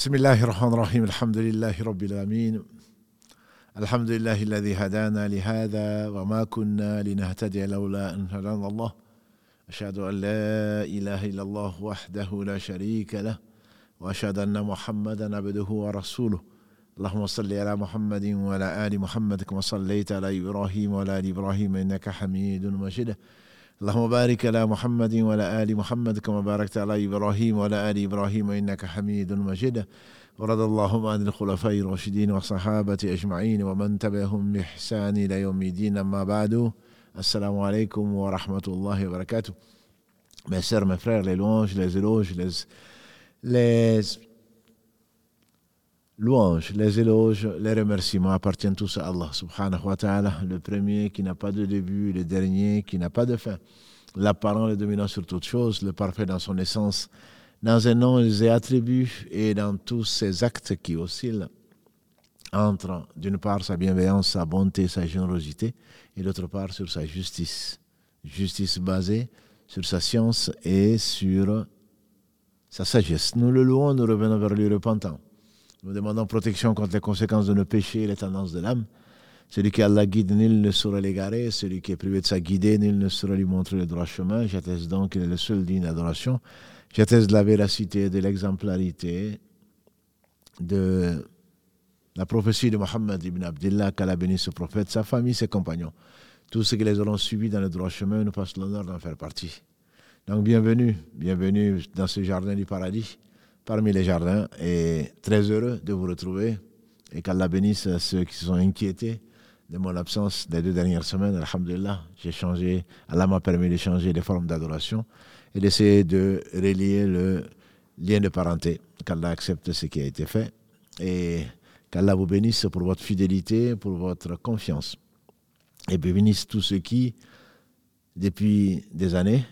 بسم الله الرحمن الرحيم. الحمد لله رب العالمين. الحمد لله الذي هدانا لهذا وما كنا لنهتدي لولا أن هدانا الله. أشهد أن لا إله إلا الله وحده لا شريك له وأشهد أن محمدا عبده ورسوله. اللهم صل على محمد وعلى آل محمد كما صليت على إبراهيم وعلى آل إبراهيم إنك حميد مجيد. اللهم بارك على محمد وعلى آل محمد كما باركت على إبراهيم وعلى آل إبراهيم إنك حميد مجيد. ورضى اللهم عن الخلفاء الراشدين والصحابة أجمعين ومن تبعهم بإحسان إلى يوم الدين. أما بعد, السلام عليكم ورحمة الله وبركاته. Mes sœurs, mes frères, les louanges, les éloges, les remerciements appartiennent tous à Allah subhanahu wa ta'ala, le premier qui n'a pas de début, le dernier qui n'a pas de fin, l'apparent, le dominant sur toute chose, le parfait dans son essence, dans ses noms et ses attributs et dans tous ses actes qui oscillent entre, d'une part, sa bienveillance, sa bonté, sa générosité, et d'autre part, sur sa justice. Justice basée sur sa science et sur sa sagesse. Nous le louons, nous revenons vers lui repentant. Nous demandons protection contre les conséquences de nos péchés et les tendances de l'âme. Celui qui Allah guide, nul ne saura l'égarer. Celui qui est privé de sa guidée, nul ne saura lui montrer le droit chemin. J'atteste donc qu'il est le seul digne d'adoration. J'atteste de la véracité, de l'exemplarité, de la prophétie de Mohammed ibn Abdillah, qu'Allah bénisse ce prophète, sa famille, ses compagnons. Tous ceux qui les auront suivis dans le droit chemin nous passent l'honneur d'en faire partie. Donc bienvenue dans ce jardin du paradis, parmi les jardins, et très heureux de vous retrouver, et qu'Allah bénisse ceux qui se sont inquiétés de mon absence des 2 dernières semaines. Alhamdulillah, j'ai changé, Allah m'a permis de changer les formes d'adoration et d'essayer de relier le lien de parenté, qu'Allah accepte ce qui a été fait, et qu'Allah vous bénisse pour votre fidélité, pour votre confiance, et bénisse tous ceux qui, depuis des années,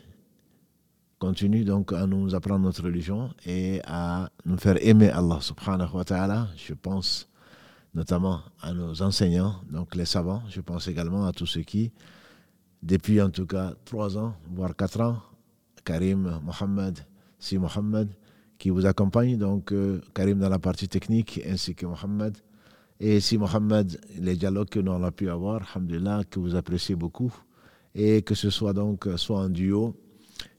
continue donc à nous apprendre notre religion et à nous faire aimer Allah subhanahu wa ta'ala. Je pense notamment à nos enseignants, donc les savants. Je pense également à tous ceux qui, depuis en tout cas 3 ans, voire 4 ans, Karim, Mohamed, Si Mohamed, qui vous accompagne, donc Karim dans la partie technique, ainsi que Mohamed. Et Si Mohamed, les dialogues que nous avons pu avoir, alhamdulillah, que vous appréciez beaucoup, et que ce soit donc soit en duo,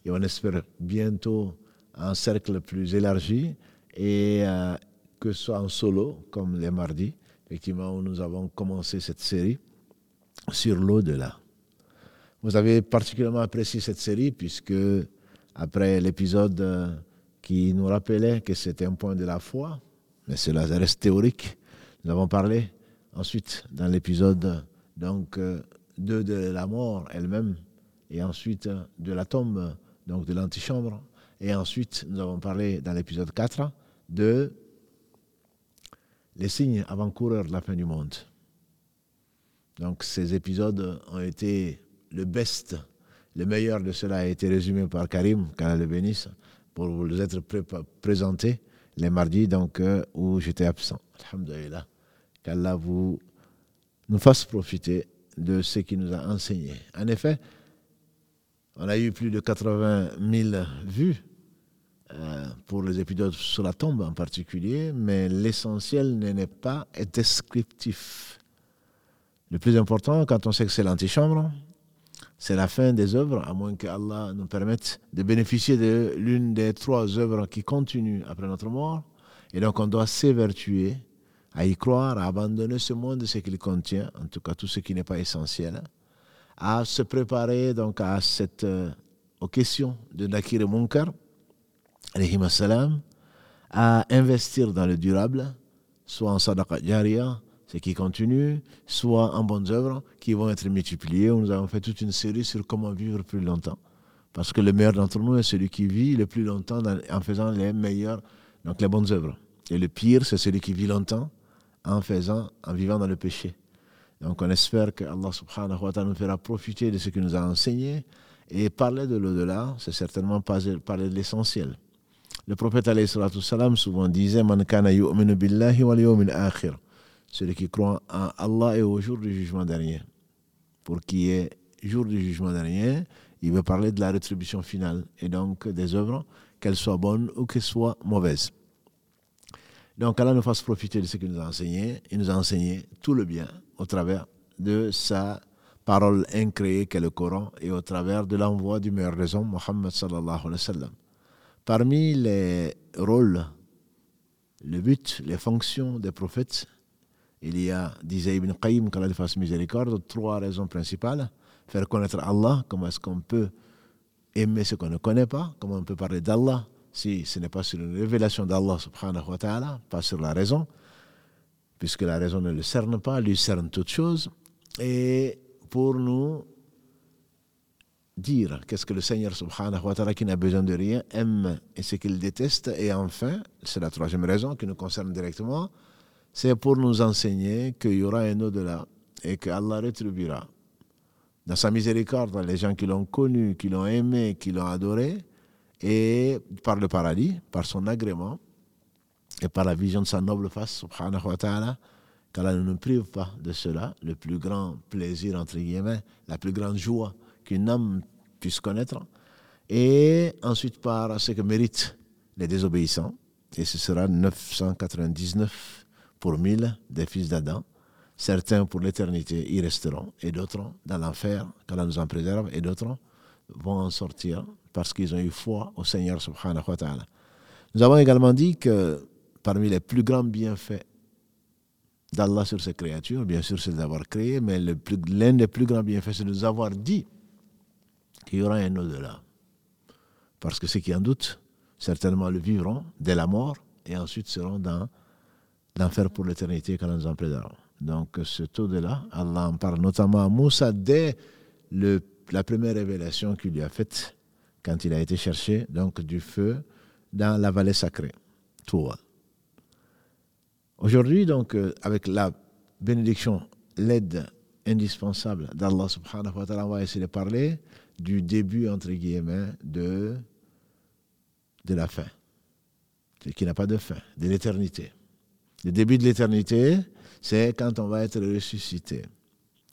et on espère bientôt un cercle plus élargi, et que ce soit en solo, comme les mardis, effectivement, où nous avons commencé cette série sur l'au-delà. Vous avez particulièrement apprécié cette série, puisque après l'épisode qui nous rappelait que c'était un point de la foi, mais cela reste théorique, nous avons parlé ensuite dans l'épisode donc 2 de la mort elle-même, et ensuite de la tombe, donc de l'antichambre. Et ensuite, nous avons parlé dans l'épisode 4 de les signes avant-coureurs de la fin du monde. Donc ces épisodes ont été le best, le meilleur de cela a été résumé par Karim, qu'Allah le bénisse, pour vous les être présentés les mardis donc, où j'étais absent. Alhamdulillah, qu'Allah nous fasse profiter de ce qu'il nous a enseigné. En effet, on a eu plus de 80 000 vues pour les épisodes sur la tombe en particulier, mais l'essentiel n'est pas descriptif. Le plus important, quand on sait que c'est l'antichambre, c'est la fin des œuvres, à moins qu'Allah nous permette de bénéficier de l'une des 3 œuvres qui continuent après notre mort. Et donc on doit s'évertuer à y croire, à abandonner ce monde, ce qu'il contient, en tout cas tout ce qui n'est pas essentiel, à se préparer donc à cette aux questions de Nakir et Munkar, alayhim assalam, à investir dans le durable, soit en sadaqa jariya, ce qui continue, soit en bonnes œuvres qui vont être multipliées. Nous avons fait toute une série sur comment vivre plus longtemps, parce que le meilleur d'entre nous est celui qui vit le plus longtemps en faisant les meilleures, donc les bonnes œuvres. Et le pire, c'est celui qui vit longtemps en vivant dans le péché. Donc on espère que Allah subhanahu wa ta'ala nous fera profiter de ce qu'il nous a enseigné, et parler de l'au-delà, c'est certainement parler de l'essentiel. Le prophète alayhi salatu salam souvent disait « Man kana yu'minu billahi wal yawmil akhir » celui qui croit en Allah et au jour du jugement dernier. Pour qu'il y ait jour du jugement dernier, il veut parler de la rétribution finale, et donc des œuvres, qu'elles soient bonnes ou qu'elles soient mauvaises. Donc Allah nous fasse profiter de ce qu'il nous a enseigné. Il nous a enseigné tout le bien au travers de sa parole incréée qu'est le Coran et au travers de l'envoi du meilleur des hommes, Muhammad sallallahu alayhi wa sallam. Parmi les rôles, le but, les fonctions des prophètes, il y a, disait Ibn Qayyim, qu'Allah lui fasse miséricorde, trois raisons principales. Faire connaître Allah, comment est-ce qu'on peut aimer ce qu'on ne connaît pas, comment on peut parler d'Allah, si ce n'est pas sur une révélation d'Allah, subhanahu wa ta'ala, pas sur la raison, puisque la raison ne le cerne pas, lui cerne toutes choses. Et pour nous dire qu'est-ce que le Seigneur, subhanahu wa ta'ala, qui n'a besoin de rien, aime et ce qu'il déteste. Et enfin, c'est la troisième raison qui nous concerne directement, c'est pour nous enseigner qu'il y aura un au-delà et qu'Allah rétribuera dans sa miséricorde les gens qui l'ont connu, qui l'ont aimé, qui l'ont adoré, et par le paradis, par son agrément et par la vision de sa noble face, subhanahu wa ta'ala, qu'Allah ne nous prive pas de cela, le plus grand plaisir, entre guillemets, la plus grande joie qu'une âme puisse connaître, et ensuite par ce que méritent les désobéissants, et ce sera 999 pour 1000 des fils d'Adam. Certains pour l'éternité y resteront, et d'autres dans l'enfer, qu'Allah nous en préserve, et d'autres vont en sortir parce qu'ils ont eu foi au Seigneur subhanahu wa ta'ala. Nous avons également dit que parmi les plus grands bienfaits d'Allah sur ses créatures, bien sûr c'est de l'avoir créé, mais l'un des plus grands bienfaits c'est de nous avoir dit qu'il y aura un au-delà. Parce que ceux qui en doutent, certainement le vivront dès la mort, et ensuite seront dans l'enfer pour l'éternité, qu'Allah nous en préserve. Donc cet au-delà, Allah en parle notamment à Moussa dès la première révélation qu'il lui a faite quand il a été cherché donc, du feu dans la vallée sacrée, Touba. Aujourd'hui, donc, avec la bénédiction, l'aide indispensable d'Allah subhanahu wa ta'ala, on va essayer de parler du début, entre guillemets, de la fin, qui n'a pas de fin, de l'éternité. Le début de l'éternité, c'est quand on va être ressuscité.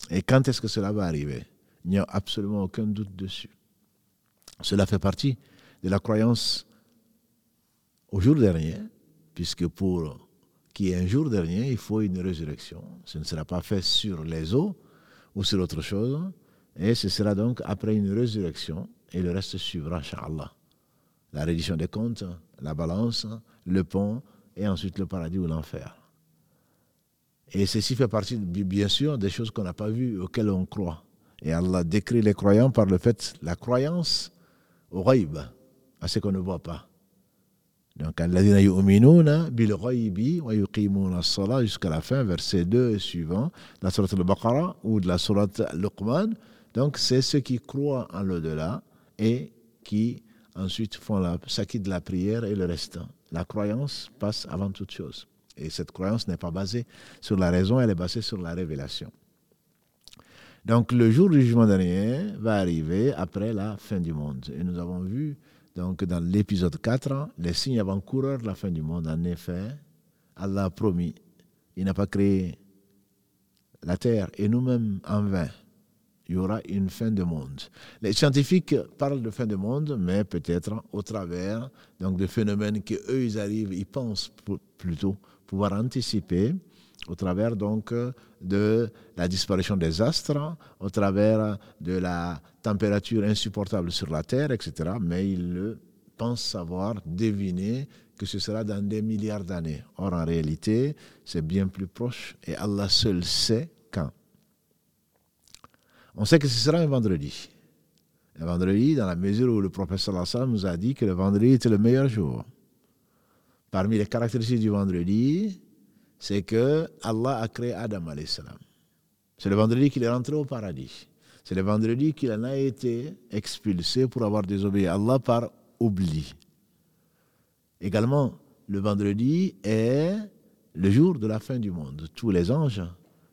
Et quand est-ce que cela va arriver? Il n'y a absolument aucun doute dessus. Cela fait partie de la croyance au jour dernier, puisque pour qu'il y ait un jour dernier, il faut une résurrection. Ce ne sera pas fait sur les eaux ou sur autre chose, et ce sera donc après une résurrection, et le reste suivra, incha'Allah. La reddition des comptes, la balance, le pont, et ensuite le paradis ou l'enfer. Et ceci fait partie, bien sûr, des choses qu'on n'a pas vues, auxquelles on croit. Et Allah décrit les croyants par le fait, la croyance au ghaib, à ce qu'on ne voit pas. Donc, alladhina yu'minuna bil ghaibi wa yuqimuna as-salat, jusqu'à la fin, verset 2 et suivant, la sourate al-Baqara ou de la sourate Luqman. Donc, c'est ceux qui croient en l'au-delà et qui ensuite font s'acquittent de la prière et le reste. La croyance passe avant toute chose. Et cette croyance n'est pas basée sur la raison, elle est basée sur la révélation. Donc le jour du jugement dernier va arriver après la fin du monde. Et nous avons vu donc, dans l'épisode 4 les signes avant-coureurs de la fin du monde. En effet, Allah a promis, il n'a pas créé la terre et nous-mêmes en vain. Il y aura une fin de monde. Les scientifiques parlent de fin de monde, mais peut-être au travers donc, de phénomènes qu'eux, ils pensent plutôt pouvoir anticiper, au travers donc de la disparition des astres, au travers de la température insupportable sur la Terre, etc. Mais ils pensent savoir, deviner que ce sera dans des milliards d'années. Or, en réalité, c'est bien plus proche et Allah seul sait quand. On sait que ce sera un vendredi. Un vendredi, dans la mesure où le prophète sallallahu alayhi wa sallam nous a dit que le vendredi était le meilleur jour. Parmi les caractéristiques du vendredi, c'est que Allah a créé Adam alayhi salam. C'est le vendredi qu'il est rentré au paradis. C'est le vendredi qu'il en a été expulsé pour avoir désobéi à Allah par oubli. Également, le vendredi est le jour de la fin du monde. Tous les anges,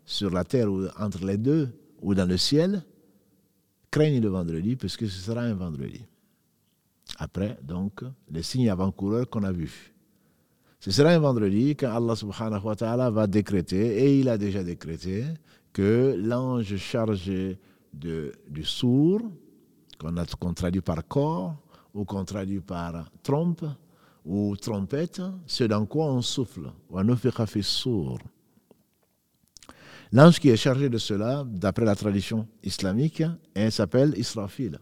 sur la terre ou entre les deux, ou dans le ciel, craignent le vendredi, puisque ce sera un vendredi. Après, donc, les signes avant-coureurs qu'on a vus. Ce sera un vendredi quand Allah subhanahu wa ta'ala va décréter, et il a déjà décrété, que l'ange chargé du sourd, qu'on a traduit par corps, ou qu'on traduit par trompe, ou trompette, c'est dans quoi on souffle. L'ange qui est chargé de cela, d'après la tradition islamique, s'appelle Israfil.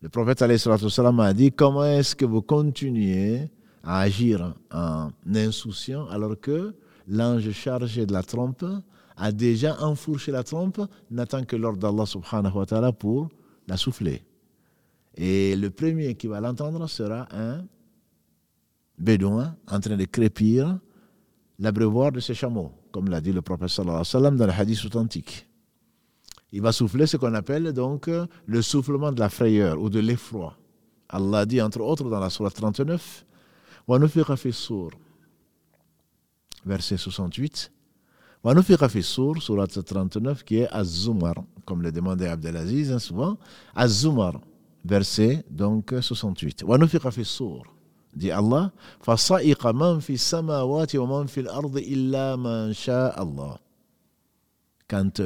Le prophète a dit, comment est-ce que vous continuez à agir en insouciant alors que l'ange chargé de la trompe a déjà enfourché la trompe, n'attend que l'ordre d'Allah subhanahu wa ta'ala pour la souffler. Et le premier qui va l'entendre sera un bédouin en train de crépir l'abreuvoir de ses chameaux, comme l'a dit le prophète sallallahu alayhi wa sallam dans le hadith authentique. Il va souffler ce qu'on appelle donc le soufflement de la frayeur ou de l'effroi. Allah dit entre autres dans la sourate 39, wa nufiqa fi s-sur, verset 68, wa nufiqa fi s-sur, sourate 39 qui est Az-Zumar, comme le demandait Abdelaziz souvent, Az-Zumar, verset donc 68. Wa nufiqa fi s-sur, dit Allah, fa sa'iqa man fi samawati wa man fi al-ard illa man sha Allah. Quand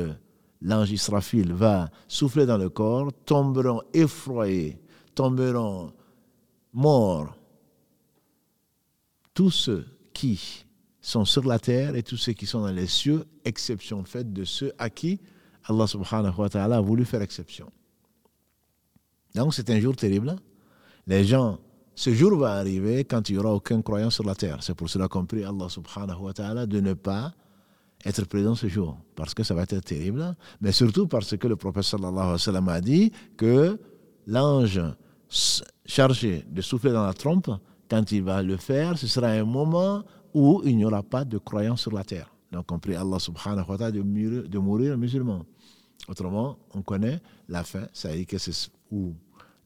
l'ange Israfil va souffler dans le corps, tomberont effroyés, tomberont morts tous ceux qui sont sur la terre et tous ceux qui sont dans les cieux, exception faite de ceux à qui Allah subhanahu wa ta'ala a voulu faire exception. Donc c'est un jour terrible. Les gens, ce jour va arriver quand il n'y aura aucun croyant sur la terre. C'est pour cela qu'on prie Allah subhanahu wa ta'ala de ne pas être présent ce jour, parce que ça va être terrible, mais surtout parce que le prophète sallallahu alayhi wa sallam a dit que l'ange chargé de souffler dans la trompe, quand il va le faire, ce sera un moment où il n'y aura pas de croyants sur la terre. Donc on prie Allah subhanahu wa ta'ala de mourir musulman. Autrement, on connaît la fin, ça veut dire que c'est où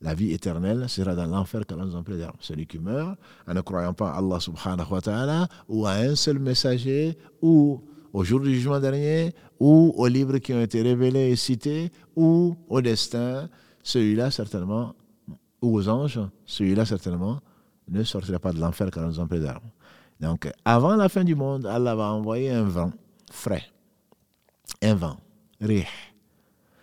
la vie éternelle sera dans l'enfer qu'Allah nous en préserve. Celui qui meurt en ne croyant pas à Allah subhanahu wa ta'ala, ou à un seul messager, ou au jour du jugement dernier, ou aux livres qui ont été révélés et cités, ou au destin, celui-là certainement, ou aux anges, celui-là certainement ne sortira pas de l'enfer qu'Allah nous en préserve. Donc, avant la fin du monde, Allah va envoyer un vent frais. Un vent, rih,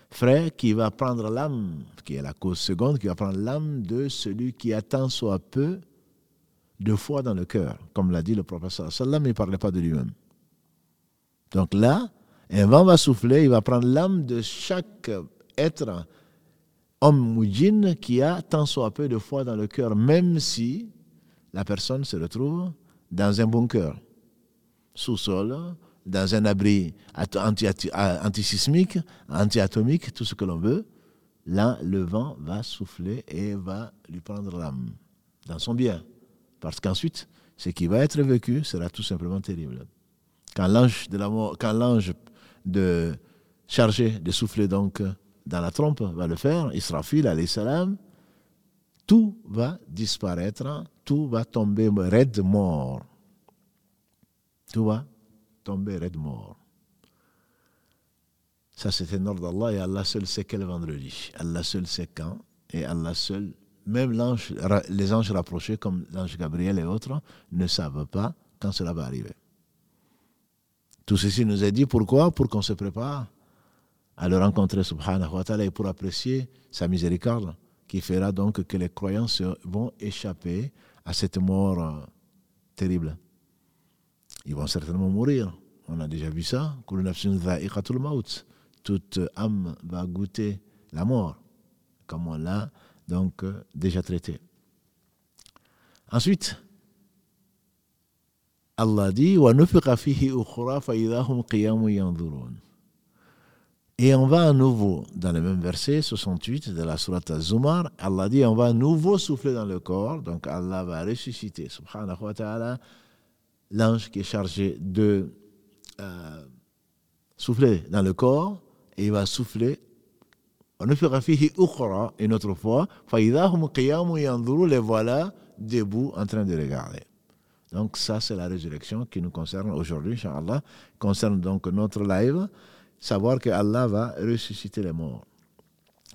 frais, qui va prendre l'âme, qui est la cause seconde, qui va prendre l'âme de celui qui a tant soit peu de foi dans le cœur. Comme l'a dit le prophète sallallahu alayhi wa sallam, il ne parlait pas de lui-même. Donc là, un vent va souffler, il va prendre l'âme de chaque être, homme ou djinn, qui a tant soit peu de foi dans le cœur, même si la personne se retrouve dans un bunker, sous-sol, dans un abri antisismique, anti-atomique, tout ce que l'on veut, là, le vent va souffler et va lui prendre l'âme dans son bien. Parce qu'ensuite, ce qui va être vécu sera tout simplement terrible. Quand l'ange de la mort, quand l'ange chargé de souffler donc dans la trompe va le faire, Israfil alayhi salam, tout va disparaître, tout va tomber raide mort. Tout va tomber raide mort. Ça, c'est un ordre d'Allah, et Allah seul sait quel vendredi. Allah seul sait quand, et Allah seul, même les anges rapprochés comme l'ange Gabriel et autres, ne savent pas quand cela va arriver. Tout ceci nous est dit pourquoi? Pour qu'on se prépare à le rencontrer subhanahu wa ta'ala et pour apprécier sa miséricorde, qui fera donc que les croyants vont échapper à cette mort terrible. Ils vont certainement mourir. On a déjà vu ça. Kullu nafsin dha'iqatul maut. Toute âme va goûter la mort, comme on l'a donc déjà traité. Ensuite, Allah dit wa nufiqa fihi ukhra fa idha hum qiyamun yanzurun. Et on va à nouveau, dans le même verset 68 de la sourate Az-Zumar, Allah dit on va à nouveau souffler dans le corps, donc Allah va ressusciter, subhanahu wa ta'ala, l'ange qui est chargé de souffler dans le corps, et il va souffler une autre fois, les voilà debout en train de regarder. Donc ça c'est la résurrection qui nous concerne aujourd'hui, Inch'Allah, concerne donc notre live. Savoir que Allah va ressusciter les morts.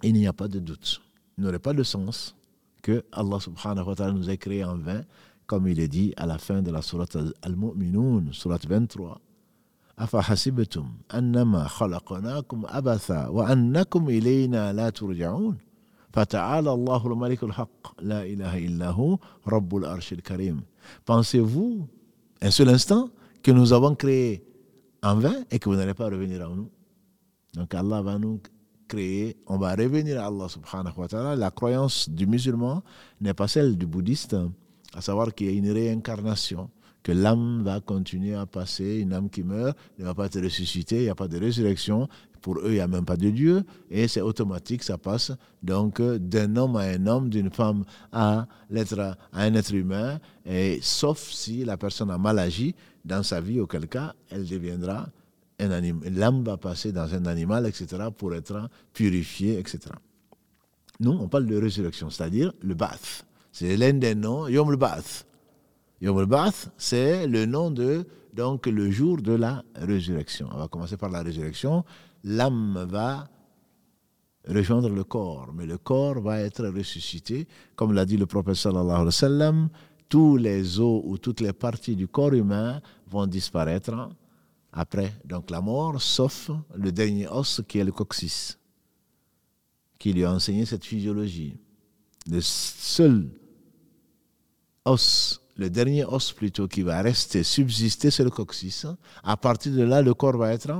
Il n'y a pas de doute. Il n'aurait pas de sens que Allah subhanahu wa ta'ala nous ait créé en vain, comme il est dit à la fin de la sourate Al-Mu'minun, sourate 23. Afa hasibtum annama khalaqnakum abatha wa annakum ilayna la turja'un. Fata'ala Allahul Malikul Haqq, la ilaha illahu, Rabbul Arshil Karim. Pensez-vous, un seul instant, que nous avons créé en vain et que vous n'allez pas revenir à nous. Donc Allah va nous créer, on va revenir à Allah subhanahu wa ta'ala. La croyance du musulman n'est pas celle du bouddhiste, à savoir qu'il y a une réincarnation, que l'âme va continuer à passer, une âme qui meurt ne va pas être ressuscitée, il n'y a pas de résurrection, pour eux il n'y a même pas de Dieu, et c'est automatique, ça passe donc d'un homme à un homme, d'une femme à un être humain, et, sauf si la personne a mal agi dans sa vie, auquel cas elle deviendra un animal, l'âme va passer dans un animal, etc., pour être purifiée, etc. Nous, on parle de résurrection, c'est-à-dire le ba'ath. C'est l'un des noms, Yom al-Ba'ath. Yom al-Ba'ath, c'est le nom de, donc, le jour de la résurrection. On va commencer par la résurrection. L'âme va rejoindre le corps, mais le corps va être ressuscité. Comme l'a dit le prophète sallallahu alayhi wa sallam, tous les os ou toutes les parties du corps humain vont disparaître après donc la mort, sauf le dernier os qui est le coccyx, qui lui a enseigné cette physiologie. Le seul os, le dernier os plutôt, qui va rester, subsister, c'est le coccyx. À partir de là, le corps va être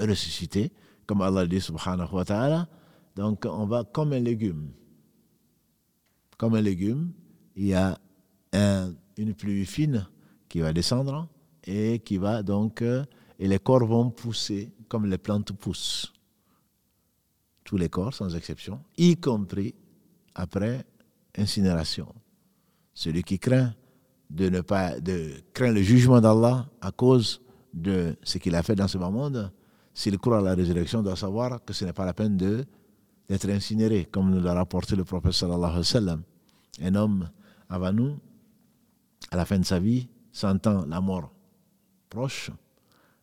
ressuscité, comme Allah dit subhanahu wa ta'ala. Donc on va comme un légume. Comme un légume, il y a une pluie fine qui va descendre et qui va donc, et les corps vont pousser comme les plantes poussent. Tous les corps, sans exception, y compris après incinération. Celui qui craint de ne pas craint le jugement d'Allah à cause de ce qu'il a fait dans ce bas monde, s'il croit à la résurrection, doit savoir que ce n'est pas la peine d'être incinéré, comme nous l'a rapporté le prophète sallallahu alayhi wa sallam. Un homme avant nous, à la fin de sa vie, sentant la mort proche,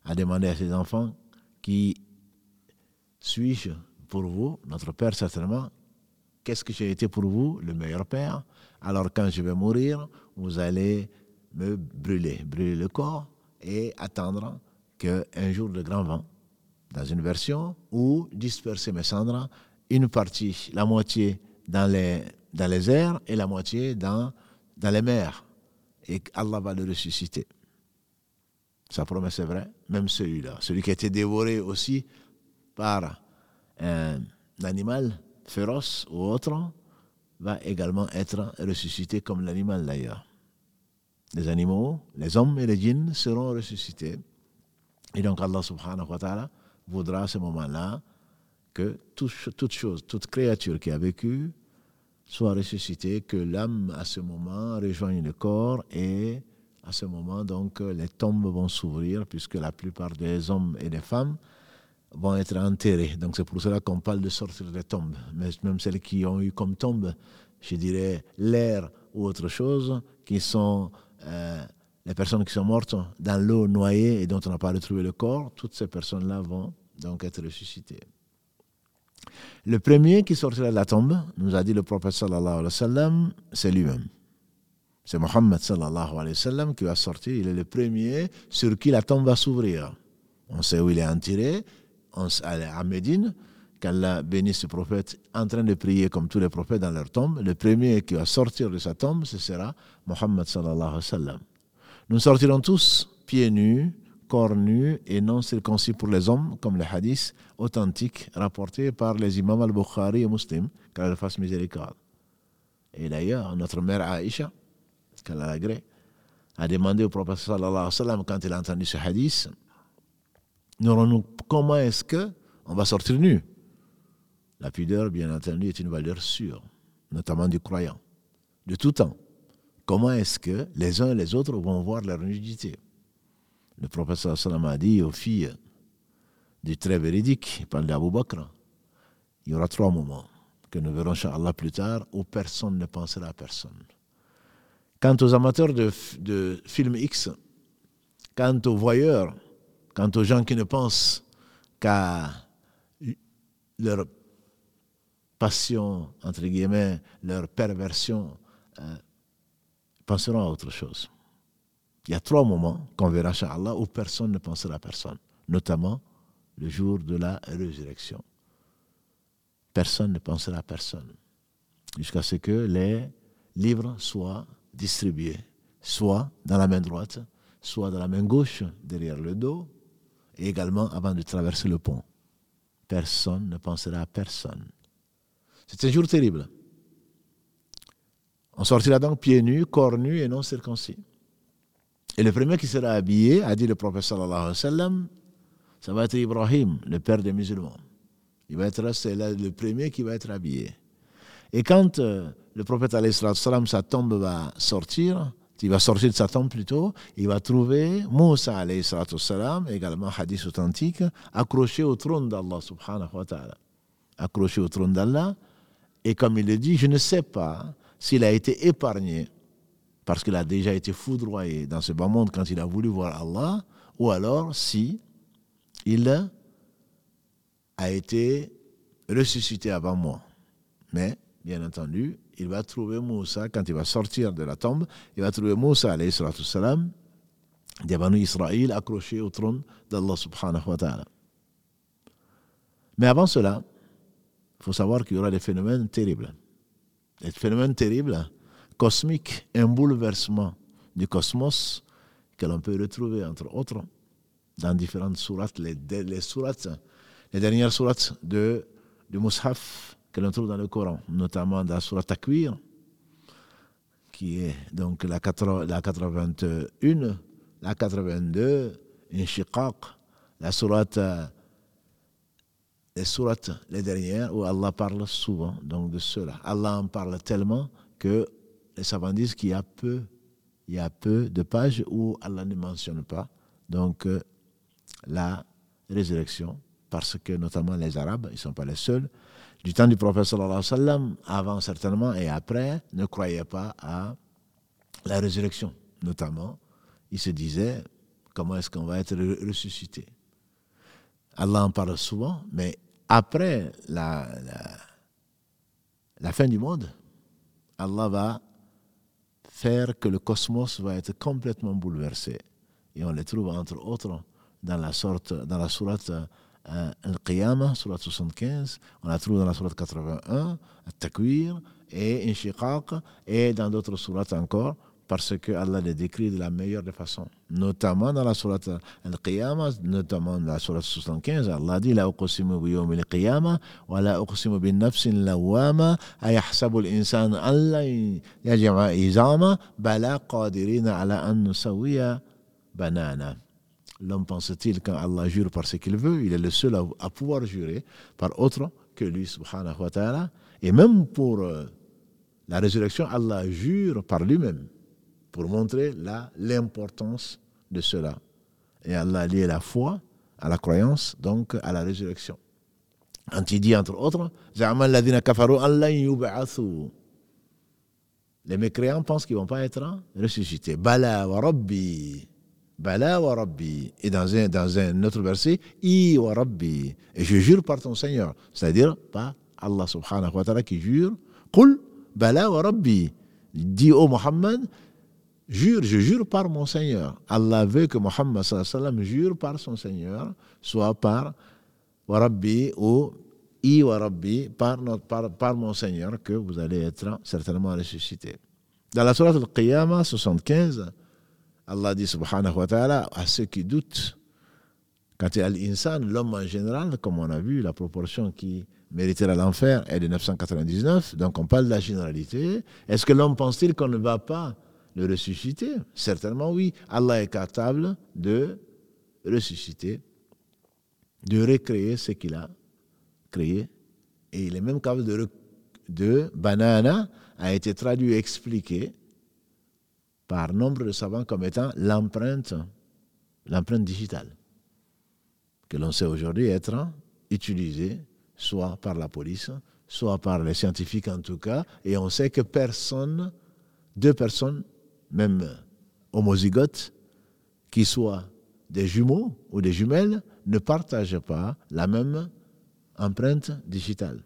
a demandé à ses enfants: qui suis-je pour vous? Notre père certainement. Qu'est-ce que j'ai été pour vous? Le meilleur père. Alors quand je vais mourir, vous allez me brûler le corps et attendre qu'un jour de grand vent, dans une version, ou disperser mes cendres, une partie, la moitié dans les airs et la moitié dans les mers. Et Allah va le ressusciter. Sa promesse est vraie, même celui-là. Celui qui a été dévoré aussi par un animal féroce ou autre, va également être ressuscité comme l'animal d'ailleurs. Les animaux, les hommes et les djinns seront ressuscités. Et donc Allah subhanahu wa ta'ala voudra à ce moment-là que toute chose, toute créature qui a vécu soit ressuscitée, que l'âme à ce moment rejoigne le corps, et à ce moment donc les tombes vont s'ouvrir puisque la plupart des hommes et des femmes vont être enterrés. Donc c'est pour cela qu'on parle de sortir des tombes. Mais même celles qui ont eu comme tombe, je dirais, l'air ou autre chose, qui sont les personnes qui sont mortes dans l'eau noyée et dont on n'a pas retrouvé le corps, toutes ces personnes-là vont donc être ressuscitées. Le premier qui sortira de la tombe, nous a dit le prophète sallallahu alayhi wa sallam, c'est lui-même. C'est Mohammed sallallahu alayhi wa sallam qui va sortir. Il est le premier sur qui la tombe va s'ouvrir. On sait où il est enterré. À Médine, qu'Allah bénisse ce prophète, en train de prier comme tous les prophètes dans leur tombe, le premier qui va sortir de sa tombe, ce sera Mohammed sallallahu alayhi wa sallam. Nous sortirons tous pieds nus, corps nus et non circoncis pour les hommes, comme les hadiths authentiques rapportés par les imams al-Bukhari et Muslim, qu'Allah fasse miséricorde. Et d'ailleurs, notre mère Aïcha, qu'Allah l'agrée, a demandé au prophète sallallahu alayhi wa sallam, quand il a entendu ce hadith: comment est-ce qu'on va sortir nu? La pudeur, bien entendu, est une valeur sûre, notamment du croyant, de tout temps. Comment est-ce que les uns et les autres vont voir leur nudité? Le prophète sallallahu alayhi wa sallam a dit aux filles du trait véridique, il parle d'Abou Bakr: il y aura 3 moments que nous verrons, inchallah, plus tard, où personne ne pensera à personne. Quant aux amateurs de films X, quant aux voyeurs, quant aux gens qui ne pensent qu'à leur passion, entre guillemets, leur perversion, penseront à autre chose. Il y a 3 moments qu'on verra, inchallah, où personne ne pensera à personne, notamment le jour de la résurrection. personne ne pensera à personne. Jusqu'à ce que les livres soient distribués, soit dans la main droite, soit dans la main gauche, derrière le dos, et également avant de traverser le pont. Personne ne pensera à personne. C'est un jour terrible. On sortira donc pieds nus, corps nus et non circoncis. Et le premier qui sera habillé, a dit le prophète sallallahu alayhi wa sallam, ça va être Ibrahim, le père des musulmans. Il va être le premier qui va être habillé. Et quand le prophète alayhi wa sallam, sa tombe va sortir, il va sortir de sa tombe plutôt, il va trouver Moussa alayhi wa sallam, également hadith authentique, accroché au trône d'Allah subhanahu wa ta'ala. Accroché au trône d'Allah, et comme il le dit, je ne sais pas s'il a été épargné parce qu'il a déjà été foudroyé dans ce bas monde quand il a voulu voir Allah, ou alors si il a été ressuscité avant moi. Mais, bien entendu, il va trouver Moussa, quand il va sortir de la tombe, il va trouver Moussa, alayhi salatu salam, des Banu Israël, accroché au trône d'Allah subhanahu wa ta'ala. Mais avant cela, il faut savoir qu'il y aura des phénomènes terribles. Des phénomènes terribles, cosmiques, un bouleversement du cosmos que l'on peut retrouver, entre autres, dans différentes sourates, les dernières sourates du Mushaf que l'on trouve dans le Coran, notamment dans la sourate Takwir, qui est donc la 81, la 82, Inshiqaq, la sourate, les sourates, les dernières, où Allah parle souvent donc de cela. Allah en parle tellement que les savants disent qu'il y a peu de pages où Allah ne mentionne pas donc la résurrection, parce que notamment les Arabes, ils ne sont pas les seuls, du temps du prophète sallallahu alayhi wa sallam, avant certainement et après, ne croyaient pas à la résurrection. Notamment, ils se disaient, comment est-ce qu'on va être ressuscité? Allah en parle souvent, mais après la fin du monde, Allah va faire que le cosmos va être complètement bouleversé. Et on les trouve entre autres dans la sourate Al-Qiyamah, sourate 75, on la trouve dans la sourate 81, Al-Takwir, et Inshiqaq, et dans d'autres sourates encore, parce que Allah les décrit de la meilleure des façons. Notamment dans la sourate Al-Qiyamah, notamment dans la sourate 75, Allah dit La uqsimu bi yawm al-qiyamah, wa la uqsimu bin nafsin lawwama, ayahsabu al-insan alla yajma izama, bala qadirina ala an nusawiya banana. L'homme pense-t-il quand Allah jure par ce qu'il veut, il est le seul à pouvoir jurer par autre que lui, subhanahu wa ta'ala. Et même pour la résurrection, Allah jure par lui-même, pour montrer l'importance de cela. Et Allah lie la foi à la croyance, donc à la résurrection. Quand il dit, entre autres, les mécréants pensent qu'ils ne vont pas être ressuscités. Bala wa Rabbi. Bala wa Rabbi. Et dans un autre verset, I wa Rabbi. Et je jure par ton Seigneur. C'est-à-dire, pas Allah subhanahu wa ta'ala qui jure. Qul Bala wa Rabbi. Dit au Muhammad, jure, je jure par mon Seigneur. Allah veut que Muhammad sallallahu alayhi wa sallam jure par son Seigneur, soit par wa Rabbi ou I wa Rabbi, par mon Seigneur, que vous allez être certainement ressuscité. Dans la sourate Al-Qiyamah 75, Allah dit subhanahu wa ta'ala à ceux qui doutent, quand il y a l'insan, l'homme en général, comme on a vu, la proportion qui méritera l'enfer est de 999, donc on parle de la généralité. Est-ce que l'homme pense-t-il qu'on ne va pas le ressusciter? Certainement oui. Allah est capable de ressusciter, de recréer ce qu'il a créé. Et il est même capable de banana a été traduit et expliqué par nombre de savants comme étant l'empreinte digitale, que l'on sait aujourd'hui être utilisée soit par la police, soit par les scientifiques en tout cas. Et on sait que deux personnes, même homozygotes, qui soient des jumeaux ou des jumelles, ne partagent pas la même empreinte digitale.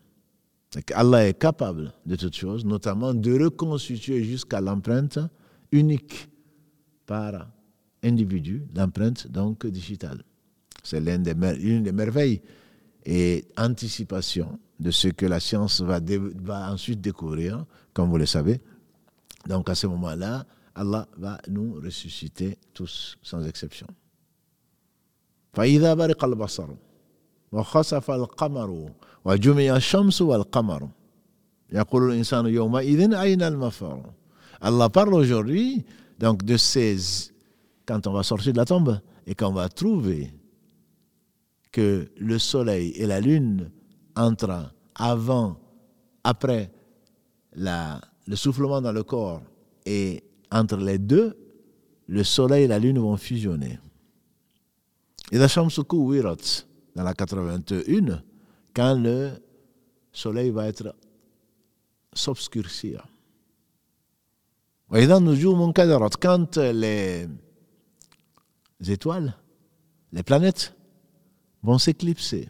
Donc Allah est capable de toutes choses, notamment de reconstituer jusqu'à l'empreinte unique par individu, l'empreinte donc digitale. C'est l'une des merveilles et anticipation de ce que la science va ensuite découvrir, comme vous le savez. Donc à ce moment-là, Allah va nous ressusciter tous, sans exception. فإذا برق البصر وخسف القمر وجمع الشمس والقمر يقول الإنسان يومئذ أين المفر. Allah parle aujourd'hui donc de ces, quand on va sortir de la tombe et qu'on va trouver que le soleil et la lune entrent avant, après le soufflement dans le corps, et entre les deux, le soleil et la lune vont fusionner. Et la Shamsu Kuwirat, dans la 81, quand le soleil va être s'obscurcir. Et dans nos jours, mon kadarat, quand les étoiles, les planètes vont s'éclipser.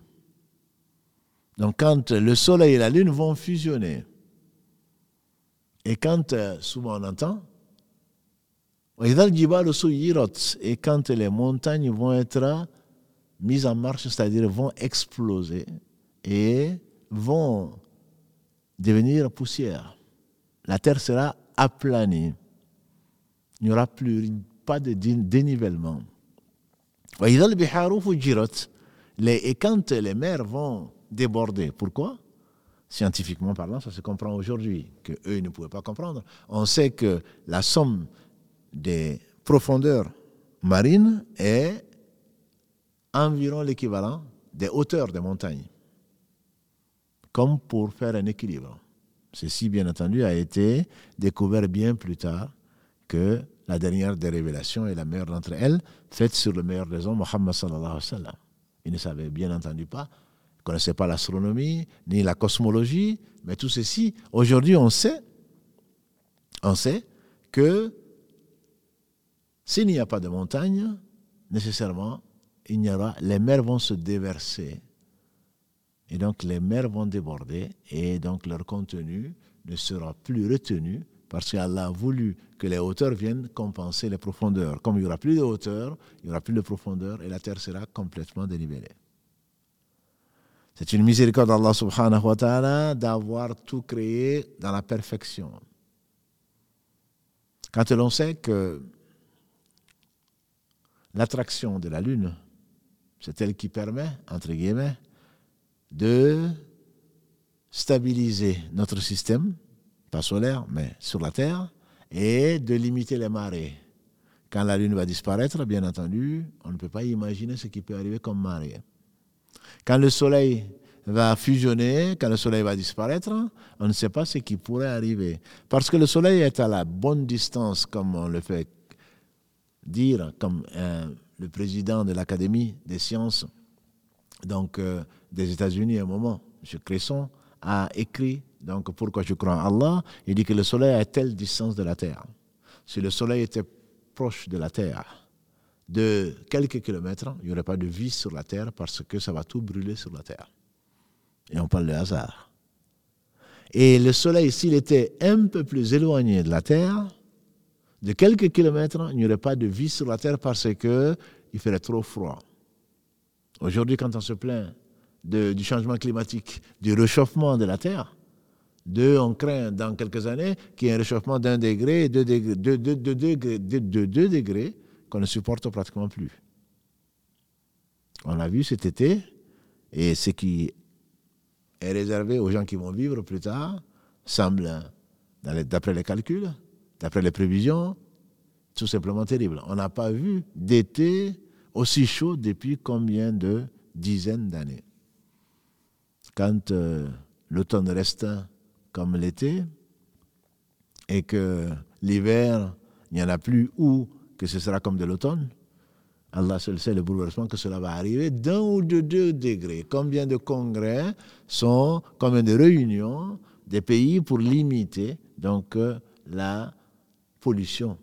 Donc quand le soleil et la lune vont fusionner. Et quand, souvent on entend, et quand les montagnes vont être mises en marche, c'est-à-dire vont exploser et vont devenir poussière. La terre sera aplanie. Il n'y aura plus pas de dénivellement. Et quand les mers vont déborder, pourquoi? Scientifiquement parlant, ça se comprend aujourd'hui, qu'eux ne pouvaient pas comprendre. On sait que la somme des profondeurs marines est environ l'équivalent des hauteurs des montagnes, comme pour faire un équilibre. Ceci, bien entendu, a été découvert bien plus tard que la dernière des révélations et la meilleure d'entre elles, faite sur le meilleur des hommes, Muhammad sallallahu alayhi wa sallam. Il ne savait bien entendu pas, il ne connaissait pas l'astronomie, ni la cosmologie, mais tout ceci, aujourd'hui on sait que s'il n'y a pas de montagne, nécessairement, il n'y aura, les mers vont se déverser. Et donc, les mers vont déborder et donc leur contenu ne sera plus retenu parce qu'Allah a voulu que les hauteurs viennent compenser les profondeurs. Comme il n'y aura plus de hauteur, il n'y aura plus de profondeur et la terre sera complètement dénivellée. C'est une miséricorde d'Allah subhanahu wa ta'ala d'avoir tout créé dans la perfection. Quand l'on sait que l'attraction de la Lune, c'est elle qui permet, entre guillemets, de stabiliser notre système, pas solaire, mais sur la Terre, et de limiter les marées. Quand la Lune va disparaître, bien entendu, on ne peut pas imaginer ce qui peut arriver comme marée. Quand le Soleil va fusionner, quand le Soleil va disparaître, on ne sait pas ce qui pourrait arriver. Parce que le Soleil est à la bonne distance, comme on le fait dire, comme le président de l'Académie des sciences des États-Unis, à un moment, M. Cresson, a écrit « Pourquoi je crois en Allah ?» Il dit que le soleil est à telle distance de la Terre. Si le soleil était proche de la Terre, de quelques kilomètres, il n'y aurait pas de vie sur la Terre parce que ça va tout brûler sur la Terre. Et on parle de hasard. Et le soleil, s'il était un peu plus éloigné de la Terre, de quelques kilomètres, il n'y aurait pas de vie sur la Terre parce qu'il ferait trop froid. Aujourd'hui, quand on se plaint du changement climatique, du réchauffement de la Terre, on craint dans quelques années qu'il y ait un réchauffement de deux degrés qu'on ne supporte pratiquement plus. On l'a vu cet été, et ce qui est réservé aux gens qui vont vivre plus tard semble, d'après les calculs, d'après les prévisions, tout simplement terrible. On n'a pas vu d'été aussi chaud depuis combien de dizaines d'années. Quand l'automne reste comme l'été et que l'hiver, il n'y en a plus, ou que ce sera comme de l'automne, Allah seul sait le bouleversement que cela va arriver d'un ou de deux degrés. Combien de congrès sont, combien de réunions des pays pour limiter la pollution,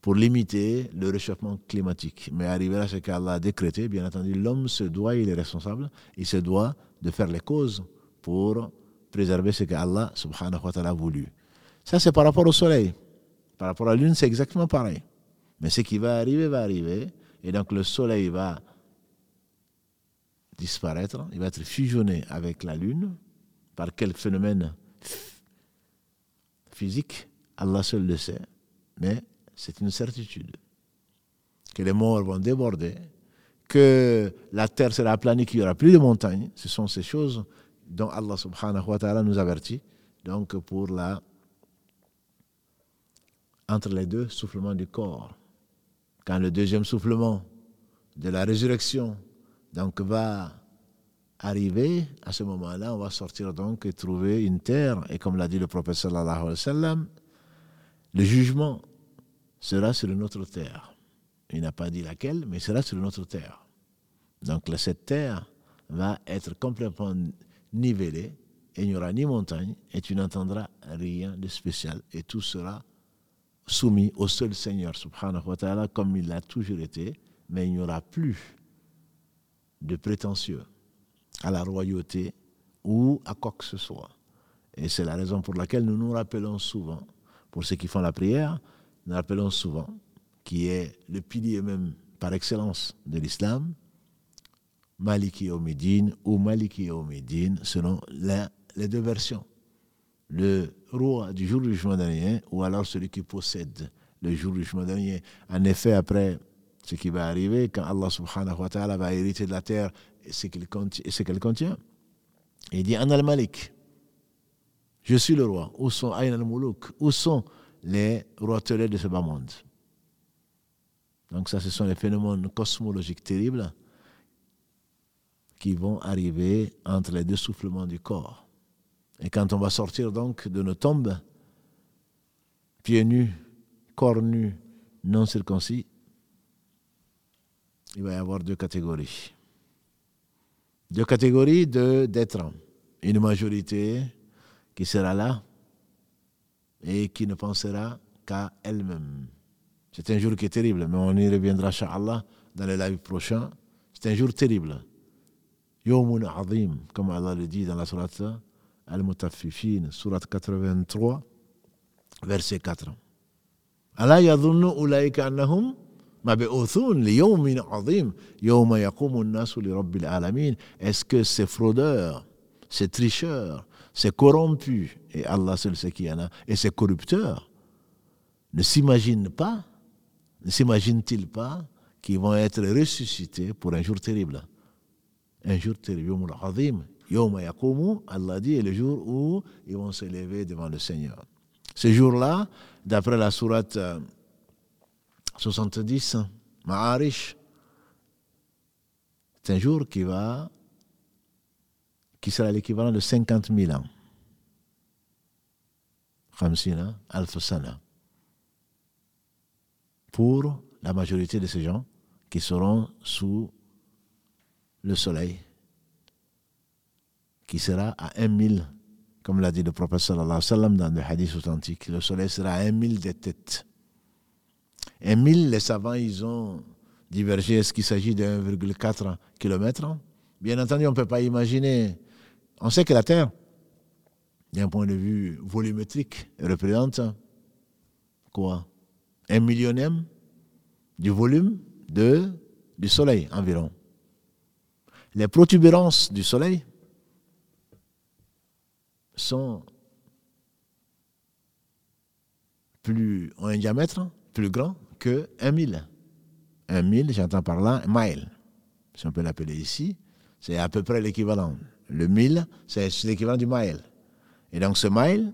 pour limiter le réchauffement climatique. Mais arrivé à ce qu'Allah a décrété, bien entendu, l'homme il est responsable, il se doit de faire les causes pour préserver ce qu'Allah subhanahu wa ta'ala a voulu. Ça, c'est par rapport au soleil. Par rapport à la lune, c'est exactement pareil. Mais ce qui va arriver, va arriver. Et donc, le soleil va disparaître, il va être fusionné avec la Lune. Par quel phénomène physique, Allah seul le sait, mais c'est une certitude que les morts vont déborder, que la terre sera aplanie, qu'il n'y aura plus de montagnes. Ce sont ces choses dont Allah subhanahu wa ta'ala nous avertit. Donc pour la entre les deux soufflements du corps, quand le deuxième soufflement de la résurrection donc va arriver, à ce moment-là, on va sortir donc et trouver une terre. Et comme l'a dit le prophète sallallahu alayhi wa sallam, le jugement sera sur une autre terre. Il n'a pas dit laquelle, mais sera sur une autre terre. Donc cette terre va être complètement nivelée et il n'y aura ni montagne et tu n'entendras rien de spécial. Et tout sera soumis au seul Seigneur, subhanahu wa ta'ala, comme il l'a toujours été, mais il n'y aura plus de prétentieux à la royauté ou à quoi que ce soit. Et c'est la raison pour laquelle nous nous rappelons souvent, pour ceux qui font la prière, nous rappelons souvent, qui est le pilier même par excellence de l'islam, Maliki Yawmiddin ou Maliki Yawmiddin, selon les deux versions. Le roi du jour du jugement dernier ou alors celui qui possède le jour du jugement dernier. En effet, après ce qui va arriver, quand Allah subhanahu wa ta'ala va hériter de la terre et ce qu'elle contient, il dit Ana al-Malik, je suis le roi. Où sont Ayn al-Muluk? Où sont les roitelets de ce bas monde? Donc ça, ce sont les phénomènes cosmologiques terribles qui vont arriver entre les deux soufflements du corps. Et quand on va sortir donc de nos tombes, pieds nus, corps nus, non circoncis, il va y avoir deux catégories. Deux catégories d'êtres. Une majorité qui sera là et qui ne pensera qu'à elle-même. C'est un jour qui est terrible, mais on y reviendra, incha'Allah, dans les lives prochains. C'est un jour terrible. Yawmun azim, comme Allah le dit dans la sourate Al-Mutaffifin, sourate 83, verset 4. Ala yadhunnu ulaika annahum mab'uthun li yawmin 'azim, yawma yaqumu an-nasu li rabbil alamin. Est-ce que ces fraudeurs, ces tricheurs, ces corrompus, et Allah seul sait qui en a, et ces corrupteurs, ne s'imaginent-ils pas qu'ils vont être ressuscités pour un jour terrible? Un jour terrible, yawmun 'azim. Yawma yaqumu, Allah dit, est le jour où ils vont se lever devant le Seigneur. Ce jour-là, d'après la sourate 70, Ma'arish, c'est un jour qui sera l'équivalent de 50 000 ans. 50 alf sana. Pour la majorité de ces gens qui seront sous le soleil, qui sera à 1 000, comme l'a dit le prophète sallallahu alayhi wa sallam dans le hadith authentique. Le soleil sera à 1 000 des têtes. 1 000, les savants, ils ont divergé. Est-ce qu'il s'agit de 1,4 km? Bien entendu, on ne peut pas imaginer. On sait que la Terre, d'un point de vue volumétrique, représente quoi? 1 millionième du volume du soleil environ. Les protubérances du soleil ont un diamètre plus grand que 1 000. 1 000, j'entends par là, mile. Si on peut l'appeler ici, c'est à peu près l'équivalent. Le 1000, c'est l'équivalent du mile. Et donc ce mile,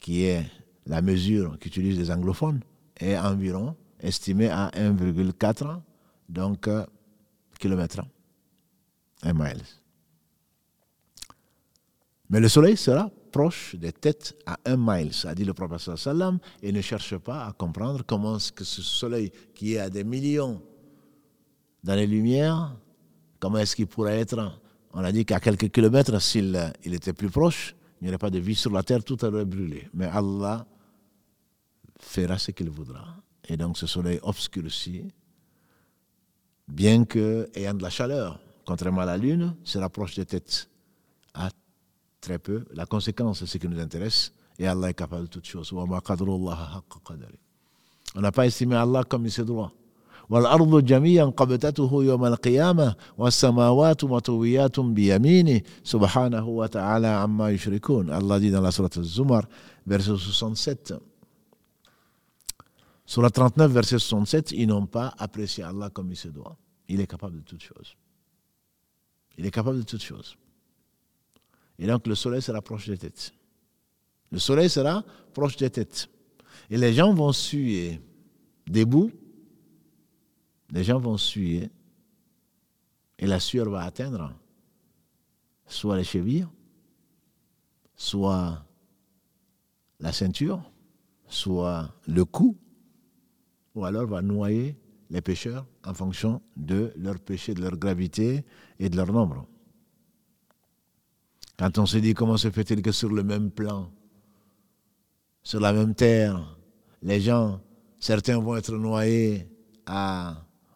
qui est la mesure qu'utilisent les anglophones, est environ estimé à 1,4 donc kilomètres. 1 mile. Mais le soleil sera proche des têtes à 1 mile, ça a dit le prophète sallallahu alayhi wa sallam, et ne cherche pas à comprendre comment est-ce que ce soleil qui est à des millions dans les lumières, comment est-ce qu'il pourrait être, on a dit qu'à quelques kilomètres, s'il était plus proche, il n'y aurait pas de vie sur la terre, tout aurait brûlé. Mais Allah fera ce qu'il voudra. Et donc ce soleil obscurci, bien qu'ayant de la chaleur, contrairement à la lune, sera proche des têtes à très peu. La conséquence, c'est ce qui nous intéresse. Et Allah est capable de toutes choses. On n'a pas estimé Allah comme il se doit. والأرض جميعا قبضته يوم القيامة والسماوات مطويات بيمينه سبحانه وتعالى عما يشركون. Allah dit dans la sourate Az-Zumar, verset 67. Sur la 39, verset 67, ils n'ont pas apprécié Allah comme il se doit. Il est capable de toutes choses. Il est capable de toutes choses. Et donc, le soleil sera proche des têtes. Le soleil sera proche des têtes. Et les gens vont suer debout. Les gens vont suer. Et la sueur va atteindre soit les chevilles, soit la ceinture, soit le cou, ou alors va noyer les pécheurs en fonction de leur péché, de leur gravité et de leur nombre. Quand on se dit comment se fait-il que sur le même plan, sur la même terre, les gens, certains vont être noyés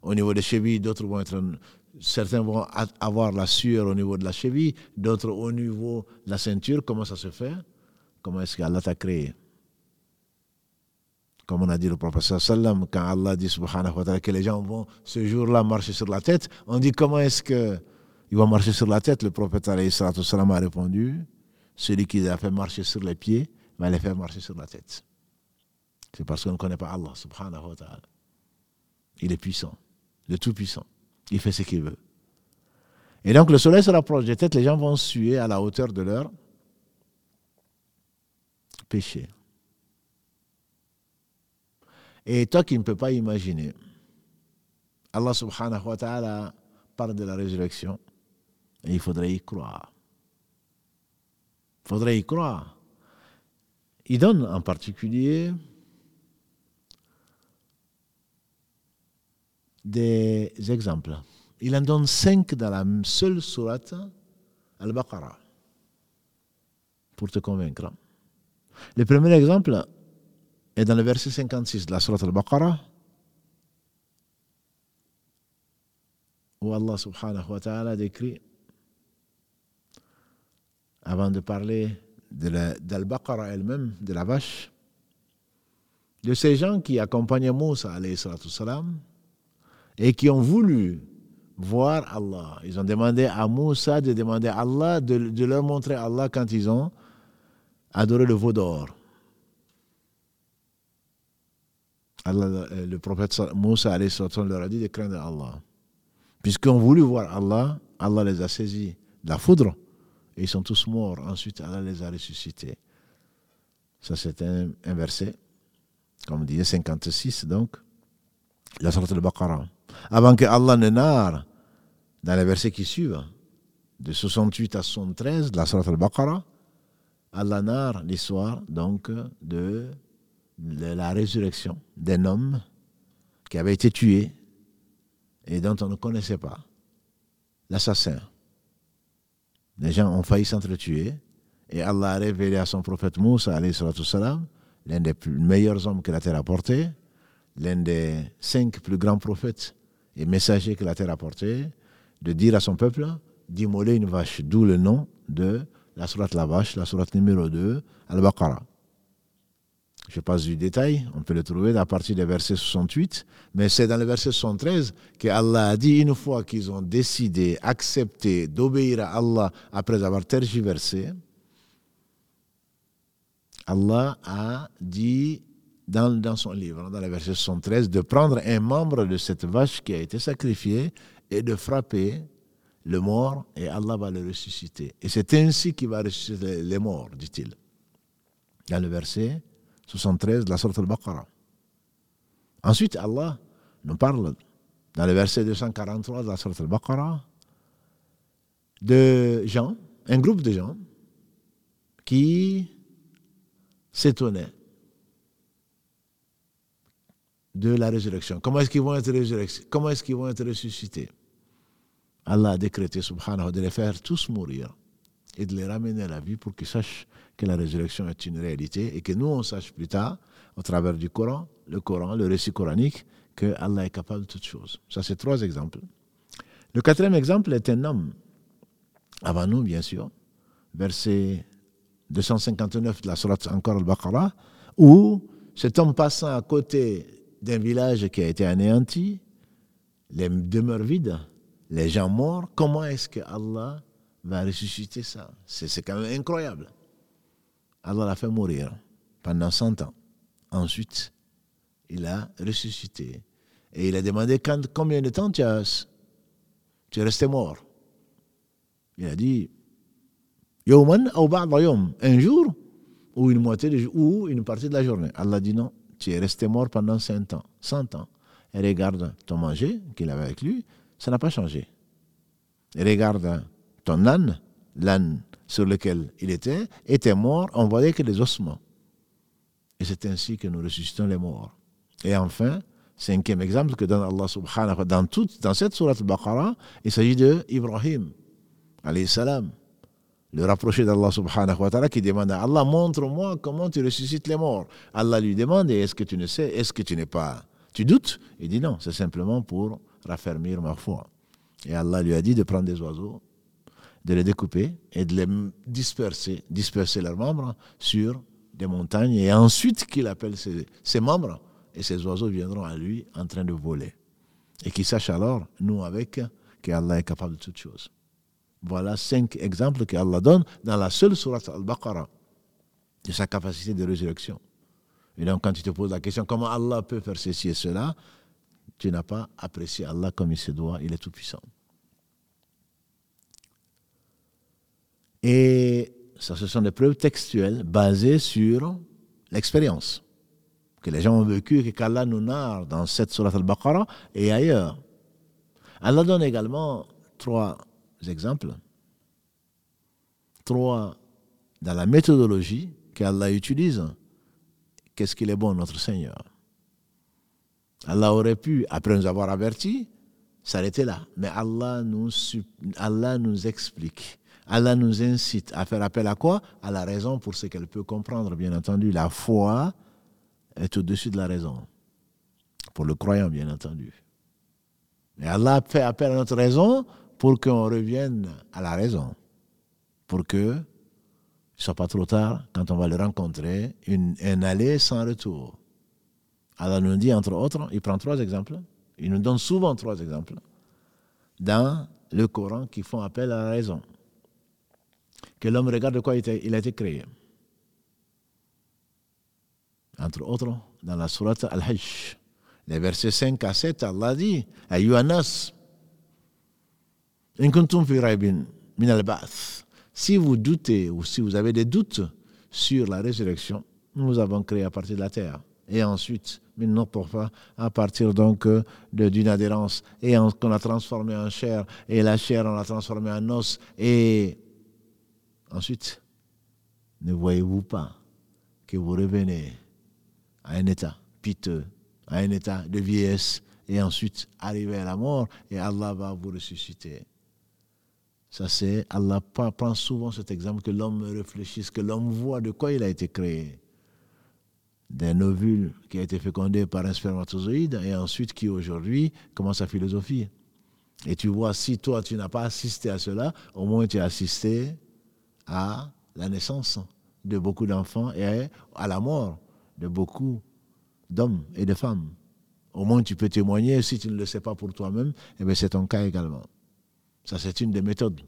au niveau des chevilles, certains vont avoir la sueur au niveau de la cheville, d'autres au niveau de la ceinture. Comment ça se fait? Comment est-ce qu'Allah t'a créé? Comme on a dit le professeur Sallam, quand Allah dit subhanahu wa ta'ala que les gens vont ce jour-là marcher sur la tête, on dit comment est-ce qu'ils vont marcher sur la tête? Le prophète alayhi salatu wassalam a répondu, celui qui les a fait marcher sur les pieds va les faire marcher sur la tête. C'est parce qu'on ne connaît pas Allah subhanahu wa ta'ala. Il est puissant, le tout puissant. Il fait ce qu'il veut. Et donc le soleil se rapproche des têtes, les gens vont suer à la hauteur de leur péché. Et toi qui ne peux pas imaginer, Allah subhanahu wa ta'ala parle de la résurrection et il faudrait y croire. Il faudrait y croire. Il donne en particulier des exemples. Il en donne 5 dans la seule sourate Al-Baqarah pour te convaincre. Le premier exemple est dans le verset 56 de la sourate Al-Baqarah où Allah subhanahu wa ta'ala décrit, avant de parler d'Al-Baqarah elle-même, de la vache, de ces gens qui accompagnaient Moussa alayhi salatu salam et qui ont voulu voir Allah. Ils ont demandé à Moussa de demander à Allah, de leur montrer Allah quand ils ont adoré le veau d'or. Allah, le prophète Moussa leur a dit de craindre Allah. Puisqu'ils ont voulu voir Allah, Allah les a saisis de la foudre et ils sont tous morts. Ensuite, Allah les a ressuscités. Ça, c'est un verset, comme on disait, 56, donc, la sourate Al-Baqarah. Avant que Allah ne narre dans les versets qui suivent, de 68 à 73 de la sourate Al-Baqarah, Allah narre l'histoire donc de la résurrection d'un homme qui avait été tué et dont on ne connaissait pas l'assassin. Les gens ont failli s'entretuer et Allah a révélé à son prophète Moussa alayhi salatu salam, l'un des meilleurs hommes que la terre a porté, l'un des 5 plus grands prophètes et messagers que la terre a porté, de dire à son peuple d'immoler une vache, d'où le nom de la sourate La Vache, la sourate numéro 2, Al-Baqarah. Je passe du détail, on peut le trouver à partir du verset 68, mais c'est dans le verset 73 que Allah a dit, une fois qu'ils ont décidé, accepté d'obéir à Allah après avoir tergiversé, Allah a dit dans son livre, dans le verset 73, de prendre un membre de cette vache qui a été sacrifiée et de frapper le mort, et Allah va le ressusciter. Et c'est ainsi qu'il va ressusciter les morts, dit-il, dans le verset 73 de la sourate Al-Baqarah. Ensuite, Allah nous parle, dans le verset 243 de la sourate Al-Baqarah, de gens, un groupe de gens, qui s'étonnaient de la résurrection. Comment est-ce qu'ils vont être résurrectés? Comment est-ce qu'ils vont être ressuscités? Allah a décrété, subhanahu, de les faire tous mourir et de les ramener à la vie pour qu'ils sachent que la résurrection est une réalité et que nous, on sache plus tard, au travers du Coran, le récit coranique, que Allah est capable de toutes choses. Ça, c'est 3 exemples. Le 4e exemple est un homme, avant nous, bien sûr, verset 259 de la sourate encore Al-Baqarah, où cet homme passant à côté d'un village qui a été anéanti, les demeures vides, les gens morts, comment est-ce que Allah va ressusciter ça? C'est quand même incroyable. Allah l'a fait mourir pendant 100 ans. Ensuite, il a ressuscité. Et il a demandé combien de temps tu es resté mort. Il a dit un jour ou une partie de la journée. Allah dit non, tu es resté mort pendant 100 ans. Et regarde ton manger qu'il avait avec lui, ça n'a pas changé. Et regarde ton âne, l'âne sur lequel il était mort, on voyait que les ossements. Et c'est ainsi que nous ressuscitons les morts. Et enfin, cinquième exemple que donne Allah subhanahu wa ta'ala dans cette sourate al-Baqarah, il s'agit de Ibrahim, alayhi salam, le rapproché d'Allah subhanahu wa ta'ala qui demande à Allah, montre-moi comment tu ressuscites les morts. Allah lui demande, est-ce que tu ne sais, est-ce que tu n'es pas, tu doutes? Il dit non, c'est simplement pour raffermir ma foi. Et Allah lui a dit de prendre des oiseaux, de les découper et de les disperser leurs membres sur des montagnes, et ensuite qu'il appelle ses membres. Et ces oiseaux viendront à lui en train de voler. Et qu'il sache alors, nous avec, qu'Allah est capable de toutes choses. Voilà 5 exemples qu'Allah donne dans la seule sourate Al-Baqarah, de sa capacité de résurrection. Et donc quand tu te poses la question, comment Allah peut faire ceci et cela, tu n'as pas apprécié Allah comme il se doit, il est tout puissant. Et ça, ce sont des preuves textuelles basées sur l'expérience que les gens ont vécu, que qu'Allah nous narre dans cette sourate al-Baqarah et ailleurs. Allah donne également 3 exemples. 3 dans la méthodologie qu'Allah utilise. Qu'est-ce qu'il est bon, notre Seigneur? Allah aurait pu, après nous avoir avertis, s'arrêter là. Mais Allah nous explique. Allah nous incite à faire appel à quoi? À la raison pour ce qu'elle peut comprendre, bien entendu. La foi est au-dessus de la raison. Pour le croyant, bien entendu. Mais Allah fait appel à notre raison pour qu'on revienne à la raison. Pour que ce ne soit pas trop tard, quand on va le rencontrer, un aller sans retour. Allah nous dit, entre autres, il prend 3 exemples. Il nous donne souvent 3 exemples dans le Coran qui font appel à la raison. Que l'homme regarde de quoi il a été créé. Entre autres, dans la sourate Al-Hajj, les versets 5 à 7, Allah dit « Ayyuhannas, in kuntum fi raybin min al-ba'th » Si vous doutez ou si vous avez des doutes sur la résurrection, nous vous avons créé à partir de la terre. Et ensuite, « min nutfa » à partir donc d'une adhérence, et qu'on a transformé en chair, et la chair on l'a transformée en os, et ensuite, ne voyez-vous pas que vous revenez à un état piteux, à un état de vieillesse, et ensuite arriver à la mort, et Allah va vous ressusciter. Ça c'est, Allah prend souvent cet exemple, que l'homme réfléchisse, que l'homme voit de quoi il a été créé. D'un ovule qui a été fécondé par un spermatozoïde, et ensuite qui aujourd'hui commence à philosopher. Et tu vois, si toi tu n'as pas assisté à cela, au moins tu as assisté à la naissance de beaucoup d'enfants et à la mort de beaucoup d'hommes et de femmes. Au moins, tu peux témoigner, si tu ne le sais pas pour toi-même, eh bien, c'est ton cas également. Ça, c'est une des méthodes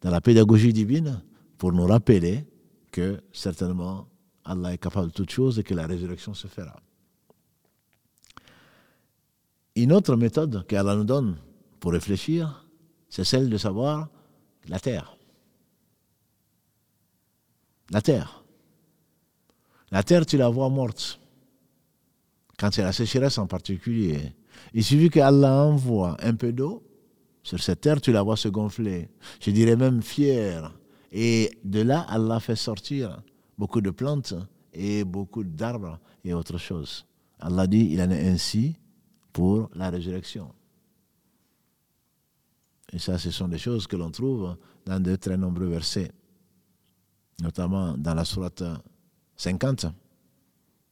dans la pédagogie divine pour nous rappeler que, certainement, Allah est capable de toutes choses et que la résurrection se fera. Une autre méthode qu'Allah nous donne pour réfléchir, c'est celle de savoir la terre. La terre. La terre, tu la vois morte. Quand c'est la sécheresse en particulier. Il suffit qu'Allah envoie un peu d'eau sur cette terre, tu la vois se gonfler. Je dirais même fière. Et de là, Allah fait sortir beaucoup de plantes et beaucoup d'arbres et autre chose. Allah dit, il en est ainsi pour la résurrection. Et ça, ce sont des choses que l'on trouve dans de très nombreux versets. Notamment dans la sourate 50,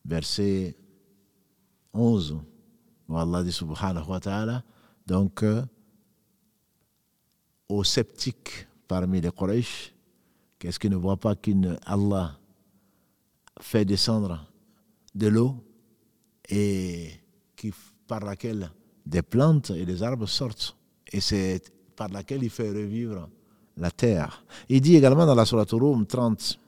verset 11, où Allah dit subhanahu wa ta'ala, donc aux sceptiques parmi les Quraysh, qu'est-ce qu'ils ne voient pas qu'Allah fait descendre de l'eau et par laquelle des plantes et des arbres sortent. Et c'est par laquelle il fait revivre la terre. Il dit également dans la Sourate Rum 30,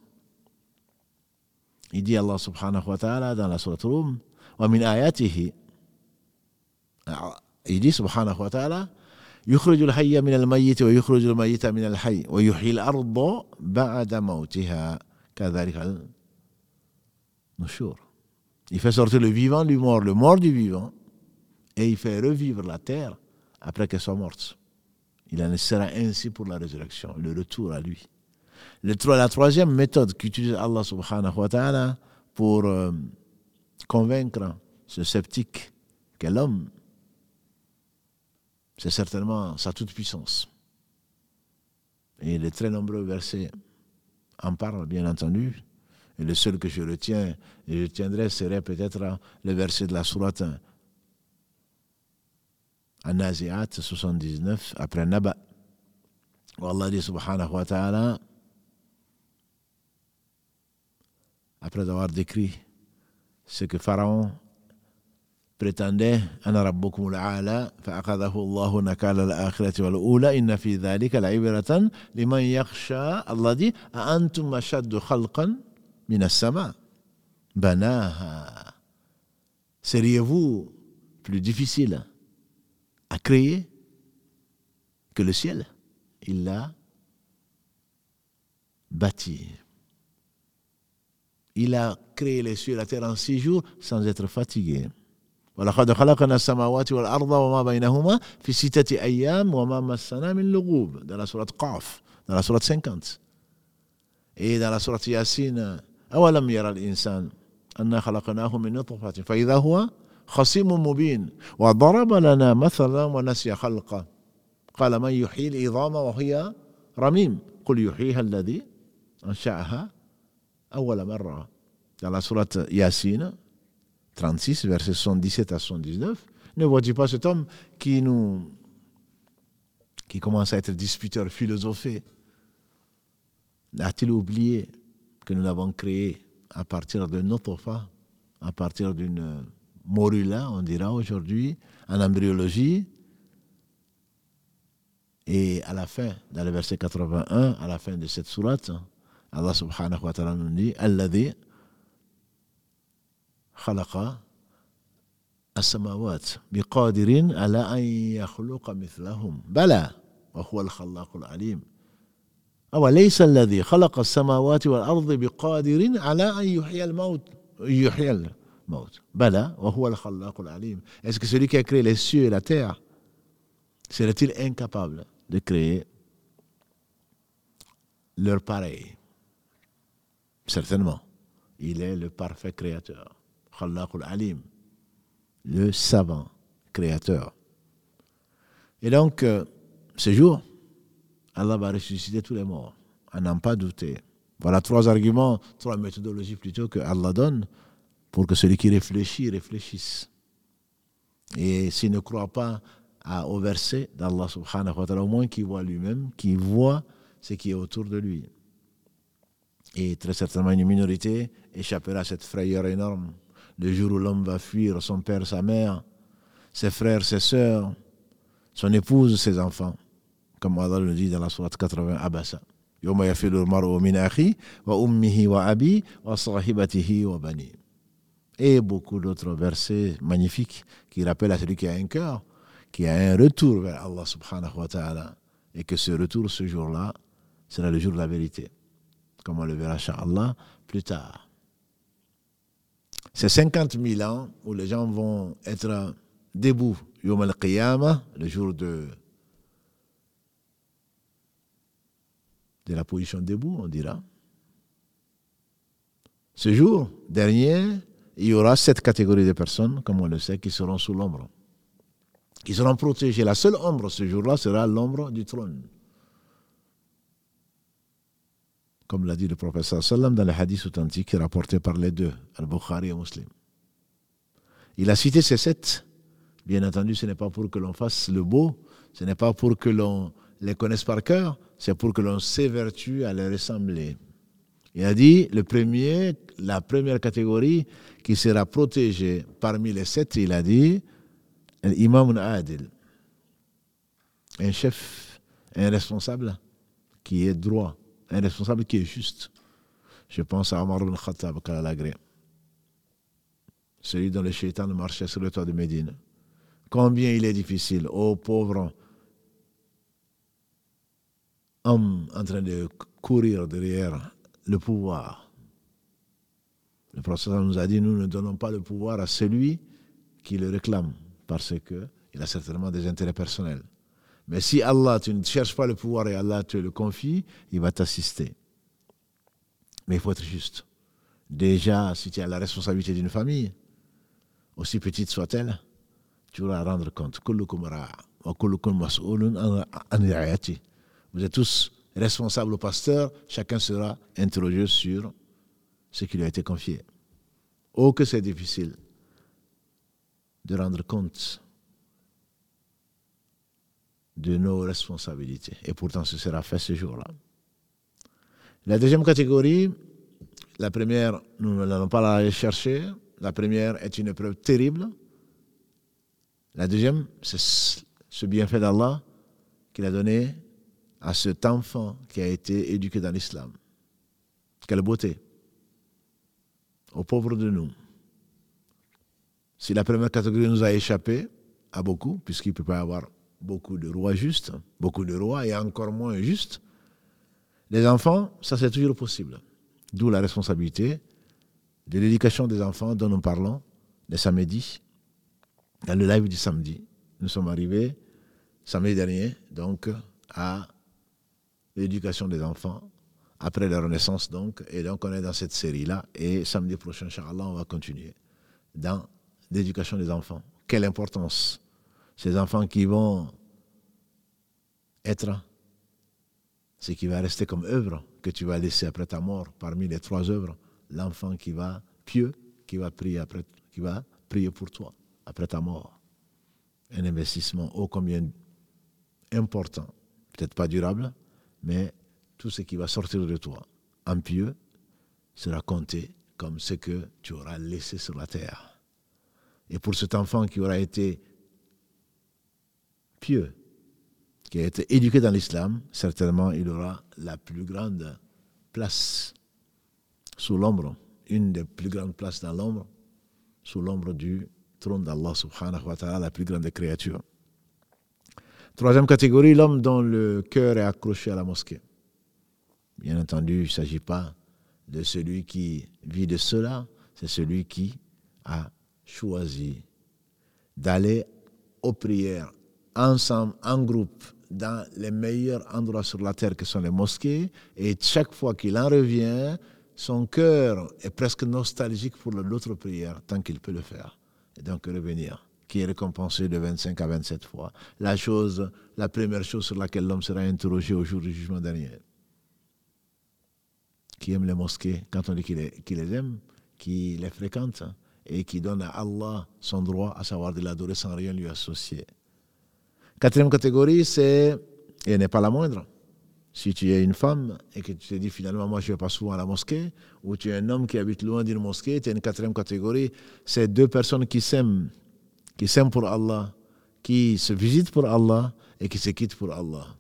il dit Allah subhanahu wa ta'ala dans la Sourate Rum, wa min ayatihi, il dit subhanahu wa ta'ala, يخرج الحي من الميت ويخرج الميت من الحي ويحيي الأرض بعد موتها كذلك النشور. Il fait sortir le vivant du mort, le mort du vivant, et il fait revivre la terre après qu'elle soit morte. Il en sera ainsi pour la résurrection, le retour à lui. La troisième méthode qu'utilise Allah subhanahu wa ta'ala pour convaincre ce sceptique qu'est l'homme, c'est certainement sa toute-puissance. Et les très nombreux versets en parlent, bien entendu. Et le seul que je retiens et je tiendrai serait peut-être le verset de la sourate An-Nazi'at 79, après Naba, où Allah dit subhanahu wa ta'ala, après avoir décrit ce que Pharaon prétendait, ana rabbukumul a'la fa'aqadahu Allahu nakala al-akhirati wal-ula inna fi dhalika la'ibratan liman yakhsha. Allah dit a antum ashaddu khalqan min as-sama banaha. Seriez-vous plus difficile à créer que le ciel? Il l'a bâti. Il a créé les cieux et la terre en 6 jours sans être fatigué. وَلَقَدْ خَلَقْنَا السَّمَاوَاتِ وَالْأَرْضَ وَمَا بَيْنَهُمَا فِي 6 أيام وَمَا مَسَّنَا مِنْ لُغُوبٍ dans la sourate Qaf, dans la sourate 50. Et dans la sourate Yasin, أَوَلَمْ يَرَ الْإِنسَانُ أَنَّا خَلَقْنَاهُ مِنْ نُطْفَةٍ فَإِذَا هُوَ خَصِيمٌ مُبِينٌ وَضَرَبَ لَنَا مَثَلًا وَنَسِيَ خَلْقَهُ قَالَ مَنْ يُحْيِي الْعِظَامَ وَهِيَ رَمِيمٌ قُلْ يُحْيِيهَا الَّذِي أَنْشَأَهَا أَوَّلَ مَرَّةٍ dans la sourate Yasin 36, versets 77 à 79, ne vois-tu pas cet homme qui commence à être disputeur, philosophé? A-t-il oublié que nous l'avons créé à partir de Nutfa, à partir d'une morula, on dira aujourd'hui, en embryologie? Et à la fin, dans le verset 81, à la fin de cette sourate, Allah subhanahu wa ta'ala nous dit « Alladhi » خلق السماوات بقادر على أن يخلق مثلهم بلى وهو الخلاق العليم أوليس الذي خلق السماوات والأرض بقادر على أن يحيي الموت بلى وهو الخلاق العليم. Est-ce que celui qui a créé les cieux et la terre serait-il incapable de créer leur pareil? Certainement. Il est le parfait créateur, Khallaqul Alim, le savant créateur. Et donc, ce jour, Allah va ressusciter tous les morts, à n'en pas douter. Voilà 3 arguments, 3 méthodologies plutôt que Allah donne pour que celui qui réfléchit, réfléchisse. Et s'il ne croit pas au verset d'Allah subhanahu wa ta'ala, au moins qu'il voit lui-même, qu'il voit ce qui est autour de lui. Et très certainement une minorité échappera à cette frayeur énorme. Le jour où l'homme va fuir son père, sa mère, ses frères, ses sœurs, son épouse, ses enfants. Comme Allah le dit dans la sourate 80, Abasa. Yawma yafirul mar'u min akhihi wa ummihi wa abihi wa sahibatihi wa banihi. Et beaucoup d'autres versets magnifiques qui rappellent à celui qui a un cœur, qui a un retour vers Allah subhanahu wa ta'ala. Et que ce retour, ce jour-là, sera le jour de la vérité. Comme on le verra, incha'Allah, plus tard. Ces 50 000 ans où les gens vont être debout, Yom al-Qiyamah, le jour de la position debout, on dira. Ce jour dernier, il y aura 7 catégories de personnes, comme on le sait, qui seront sous l'ombre, qui seront protégées. La seule ombre ce jour-là sera l'ombre du trône. Comme l'a dit le prophète sallallahu alayhi wa sallam dans le hadith authentique rapporté par les deux, Al-Bukhari et Muslim. Il a cité ces 7. Bien entendu, ce n'est pas pour que l'on fasse le beau, ce n'est pas pour que l'on les connaisse par cœur, c'est pour que l'on s'évertue à les ressembler. Il a dit, la première catégorie qui sera protégée parmi les 7, il a dit l'imam adil, un chef, un responsable qui est droit, un responsable qui est juste. Je pense à Omar ibn Khattab, celui dont le shaitan marchait sur le toit de Médine. Combien il est difficile, ô pauvre homme en train de courir derrière le pouvoir. Le prophète nous a dit, nous ne donnons pas le pouvoir à celui qui le réclame, parce qu'il a certainement des intérêts personnels. Mais si Allah, tu ne cherches pas le pouvoir et Allah te le confie, il va t'assister. Mais il faut être juste. Déjà, si tu as la responsabilité d'une famille, aussi petite soit-elle, tu vas rendre compte. Vous êtes tous responsables au pasteur, chacun sera interrogé sur ce qui lui a été confié. Oh, que c'est difficile de rendre compte de nos responsabilités. Et pourtant, ce sera fait ce jour-là. La deuxième catégorie, la première, nous ne l'allons pas la chercher. La première est une épreuve terrible. La deuxième, c'est ce bienfait d'Allah qu'il a donné à cet enfant qui a été éduqué dans l'islam. Quelle beauté! Aux pauvres de nous. Si la première catégorie nous a échappé à beaucoup, puisqu'il ne peut pas y avoir beaucoup de rois justes, beaucoup de rois et encore moins justes, les enfants, ça c'est toujours possible. D'où la responsabilité de l'éducation des enfants dont nous parlons le samedi, dans le live du samedi. Nous sommes arrivés samedi dernier, donc, à l'éducation des enfants, après leur naissance, donc, et donc on est dans cette série-là, et samedi prochain, inchallah, on va continuer dans l'éducation des enfants. Quelle importance! Ces enfants qui vont être ce qui va rester comme œuvre que tu vas laisser après ta mort, parmi les trois œuvres, l'enfant qui va pieux, qui va prier pour toi après ta mort. Un investissement ô combien important, peut-être pas durable, mais tout ce qui va sortir de toi en pieux sera compté comme ce que tu auras laissé sur la terre. Et pour cet enfant qui aura été pieux, qui a été éduqué dans l'islam, certainement il aura la plus grande place sous l'ombre, une des plus grandes places dans l'ombre, sous l'ombre du trône d'Allah subhanahu wa ta'ala, la plus grande des créatures. Troisième catégorie, l'homme dont le cœur est accroché à la mosquée. Bien entendu, il ne s'agit pas de celui qui vit de cela, c'est celui qui a choisi d'aller aux prières ensemble, en groupe, dans les meilleurs endroits sur la terre que sont les mosquées, et chaque fois qu'il en revient, son cœur est presque nostalgique pour l'autre prière, tant qu'il peut le faire. Et donc revenir, qui est récompensé de 25 à 27 fois. La première chose sur laquelle l'homme sera interrogé au jour du jugement dernier. Qui aime les mosquées, quand on dit qu'il les aime, qui les fréquente, et qui donne à Allah son droit, à savoir de l'adorer sans rien lui associer. Quatrième catégorie, c'est, et elle n'est pas la moindre, si tu es une femme et que tu te dis finalement moi je ne vais pas souvent à la mosquée, ou tu es un homme qui habite loin d'une mosquée, tu es une quatrième catégorie, c'est deux personnes qui s'aiment pour Allah, qui se visitent pour Allah et qui se quittent pour Allah,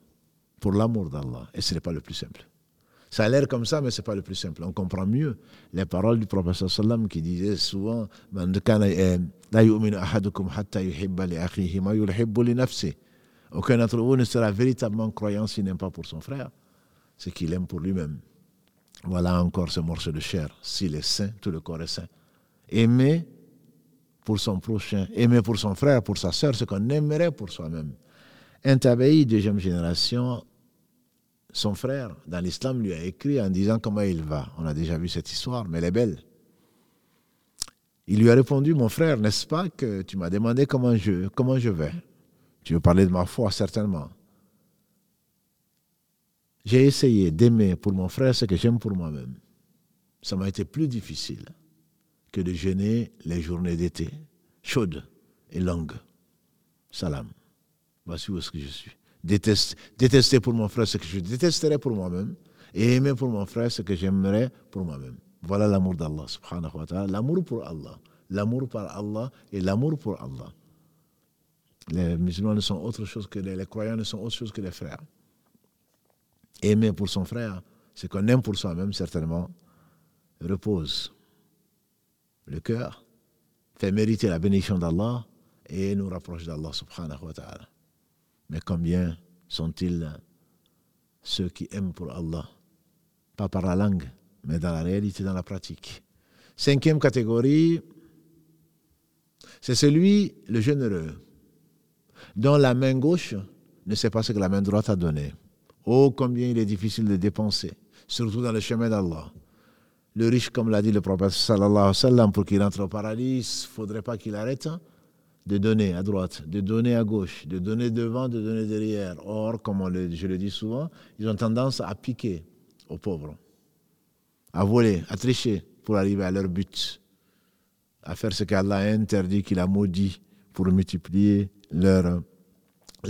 pour l'amour d'Allah. Et ce n'est pas le plus simple. Ça a l'air comme ça, mais ce n'est pas le plus simple. On comprend mieux les paroles du prophète sallallahu alayhi wa sallam qui disait souvent « Man kana la yu'minu ahadukum hatta yuhibba li akhihi ma yuhibbu li nafsihi » Aucun d'entre vous ne sera véritablement croyant s'il n'aime pas pour son frère ce qu'il aime pour lui-même. Voilà encore ce morceau de chair. S'il est saint, tout le corps est saint. Aimer pour son prochain, aimer pour son frère, pour sa sœur, ce qu'on aimerait pour soi-même. Intabaï, deuxième génération, son frère, dans l'islam, lui a écrit en disant comment il va. On a déjà vu cette histoire, mais elle est belle. Il lui a répondu, mon frère, n'est-ce pas que tu m'as demandé comment je vais ? Tu veux parler de ma foi, certainement. J'ai essayé d'aimer pour mon frère ce que j'aime pour moi-même. Ça m'a été plus difficile que de jeûner les journées d'été, chaudes et longues. Salam. Voici où est-ce que je suis. Détester pour mon frère ce que je détesterais pour moi-même et aimer pour mon frère ce que j'aimerais pour moi-même. Voilà l'amour d'Allah, subhanahu wa ta'ala. L'amour pour Allah. L'amour par Allah et l'amour pour Allah. Les musulmans sont autre chose que les croyants ne sont autre chose que les frères. Aimer pour son frère, ce qu'on aime pour soi-même, certainement, repose le cœur, fait mériter la bénédiction d'Allah et nous rapproche d'Allah subhanahu wa ta'ala. Mais combien sont-ils ceux qui aiment pour Allah, pas par la langue, mais dans la réalité, dans la pratique. 5e catégorie, c'est celui, le généreux, dont la main gauche ne sait pas ce que la main droite a donné. Oh, combien il est difficile de dépenser, surtout dans le chemin d'Allah. Le riche, comme l'a dit le prophète sallallahu alayhi wa sallam, pour qu'il entre au paradis, il ne faudrait pas qu'il arrête de donner à droite, de donner à gauche, de donner devant, de donner derrière. Or, comme je le dis souvent, ils ont tendance à piquer aux pauvres, à voler, à tricher pour arriver à leur but, à faire ce qu'Allah a interdit, qu'il a maudit pour multiplier leurs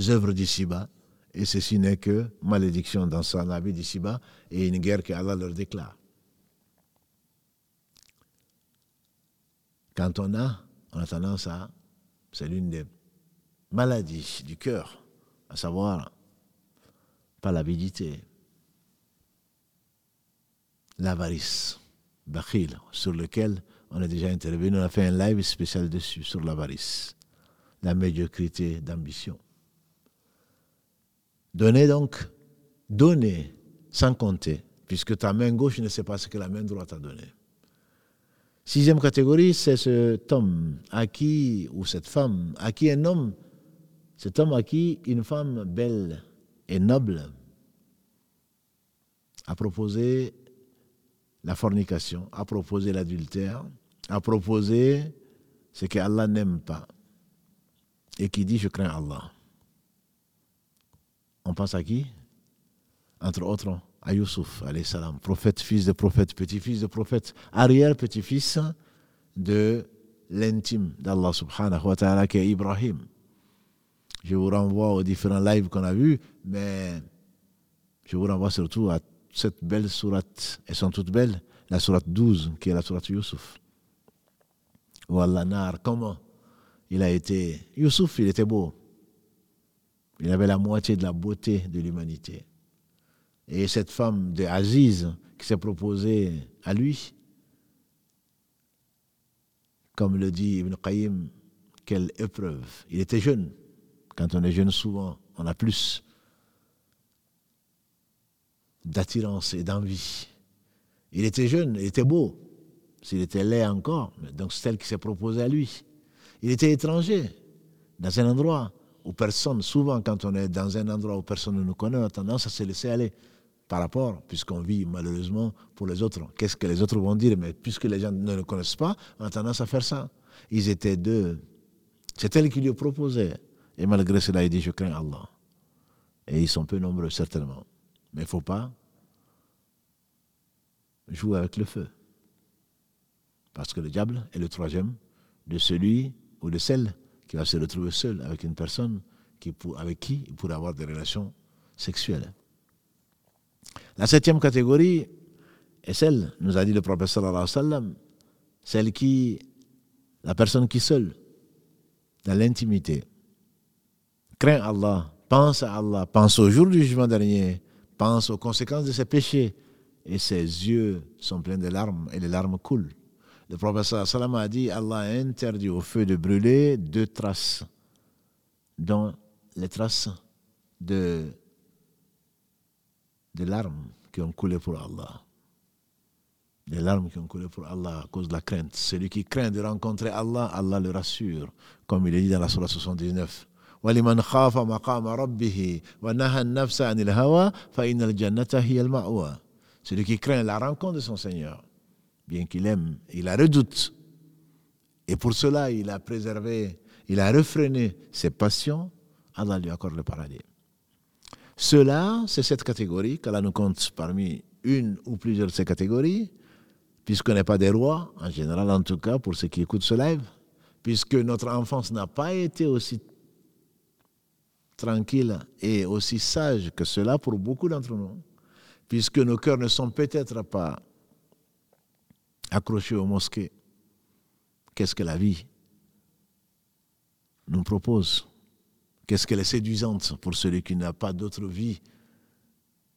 œuvres d'ici-bas. Et ceci n'est que malédiction dans son habit d'ici-bas et une guerre qu'Allah leur déclare. Quand on a tendance à... C'est l'une des maladies du cœur, à savoir palabilité, l'avarice, bakhil, sur lequel on est déjà intervenu. On a fait un live spécial dessus, sur l'avarice, la médiocrité d'ambition. Donner donc, donner sans compter, puisque ta main gauche ne sait pas ce que la main droite a donné. 6e catégorie, c'est cet homme à qui, ou cette femme, à qui un homme, cet homme à qui une femme belle et noble a proposé la fornication, a proposé l'adultère, a proposé ce que Allah n'aime pas et qui dit « je crains Allah ». On pense à qui ? Entre autres, à Yusuf, alayhi salam, prophète, fils de prophète, petit-fils de prophète, arrière-petit-fils de l'intime d'Allah subhanahu wa ta'ala, qui est Ibrahim. Je vous renvoie aux différents lives qu'on a vus, mais je vous renvoie surtout à cette belle sourate, elles sont toutes belles, la sourate 12, qui est la sourate Yusuf. Ou Allah nar, comment il a été... Yusuf, il était beau. Il avait la moitié de la beauté de l'humanité. Et cette femme d'Aziz qui s'est proposée à lui, comme le dit Ibn Qayyim, quelle épreuve. Il était jeune. Quand on est jeune, souvent, on a plus d'attirance et d'envie. Il était jeune, il était beau. S'il était laid encore, donc c'est elle qui s'est proposée à lui. Il était étranger, dans un endroit où personne, souvent quand on est dans un endroit où personne ne nous connaît, on a tendance à se laisser aller par rapport, puisqu'on vit malheureusement pour les autres. Qu'est-ce que les autres vont dire ? Mais puisque les gens ne le connaissent pas, on a tendance à faire ça. Ils étaient deux. C'est elle qui lui proposait. Et malgré cela, il dit « je crains Allah ». Et ils sont peu nombreux, certainement. Mais il ne faut pas jouer avec le feu. Parce que le diable est le troisième de celui ou de celle qui va se retrouver seul avec une personne avec qui il pourrait avoir des relations sexuelles. La 7e catégorie est celle, nous a dit le prophète sallallahu alayhi wa sallam, celle qui, la personne qui seule, dans l'intimité, craint Allah, pense à Allah, pense au jour du jugement dernier, pense aux conséquences de ses péchés, et ses yeux sont pleins de larmes, et les larmes coulent. Le prophète sallallahu alayhi wa sallam a dit, Allah a interdit au feu de brûler 2 traces, dont les traces de larmes qui ont coulé pour Allah. Les larmes qui ont coulé pour Allah à cause de la crainte. Celui qui craint de rencontrer Allah, Allah le rassure, comme il est dit dans la sourate 79. وَلِمَنْ خَافَ مَقَامَ رَبِّهِ وَنَهَى النَّفْسَ عَنِ الْهَوَى فَإِنَّ الْجَنَّةَ هِيَ الْمَأْوَى. Celui qui craint la rencontre de son Seigneur, bien qu'il aime, il la redoute. Et pour cela, il a préservé, il a refréné ses passions. Allah lui accorde le paradis. Cela, c'est cette catégorie, qu'Allah nous compte parmi une ou plusieurs de ces catégories, puisqu'on n'est pas des rois, en général en tout cas, pour ceux qui écoutent ce live, puisque notre enfance n'a pas été aussi tranquille et aussi sage que cela pour beaucoup d'entre nous, puisque nos cœurs ne sont peut-être pas accrochés aux mosquées. Qu'est-ce que la vie nous propose Qu'est-ce qu'elle est séduisante pour celui qui n'a pas d'autre vie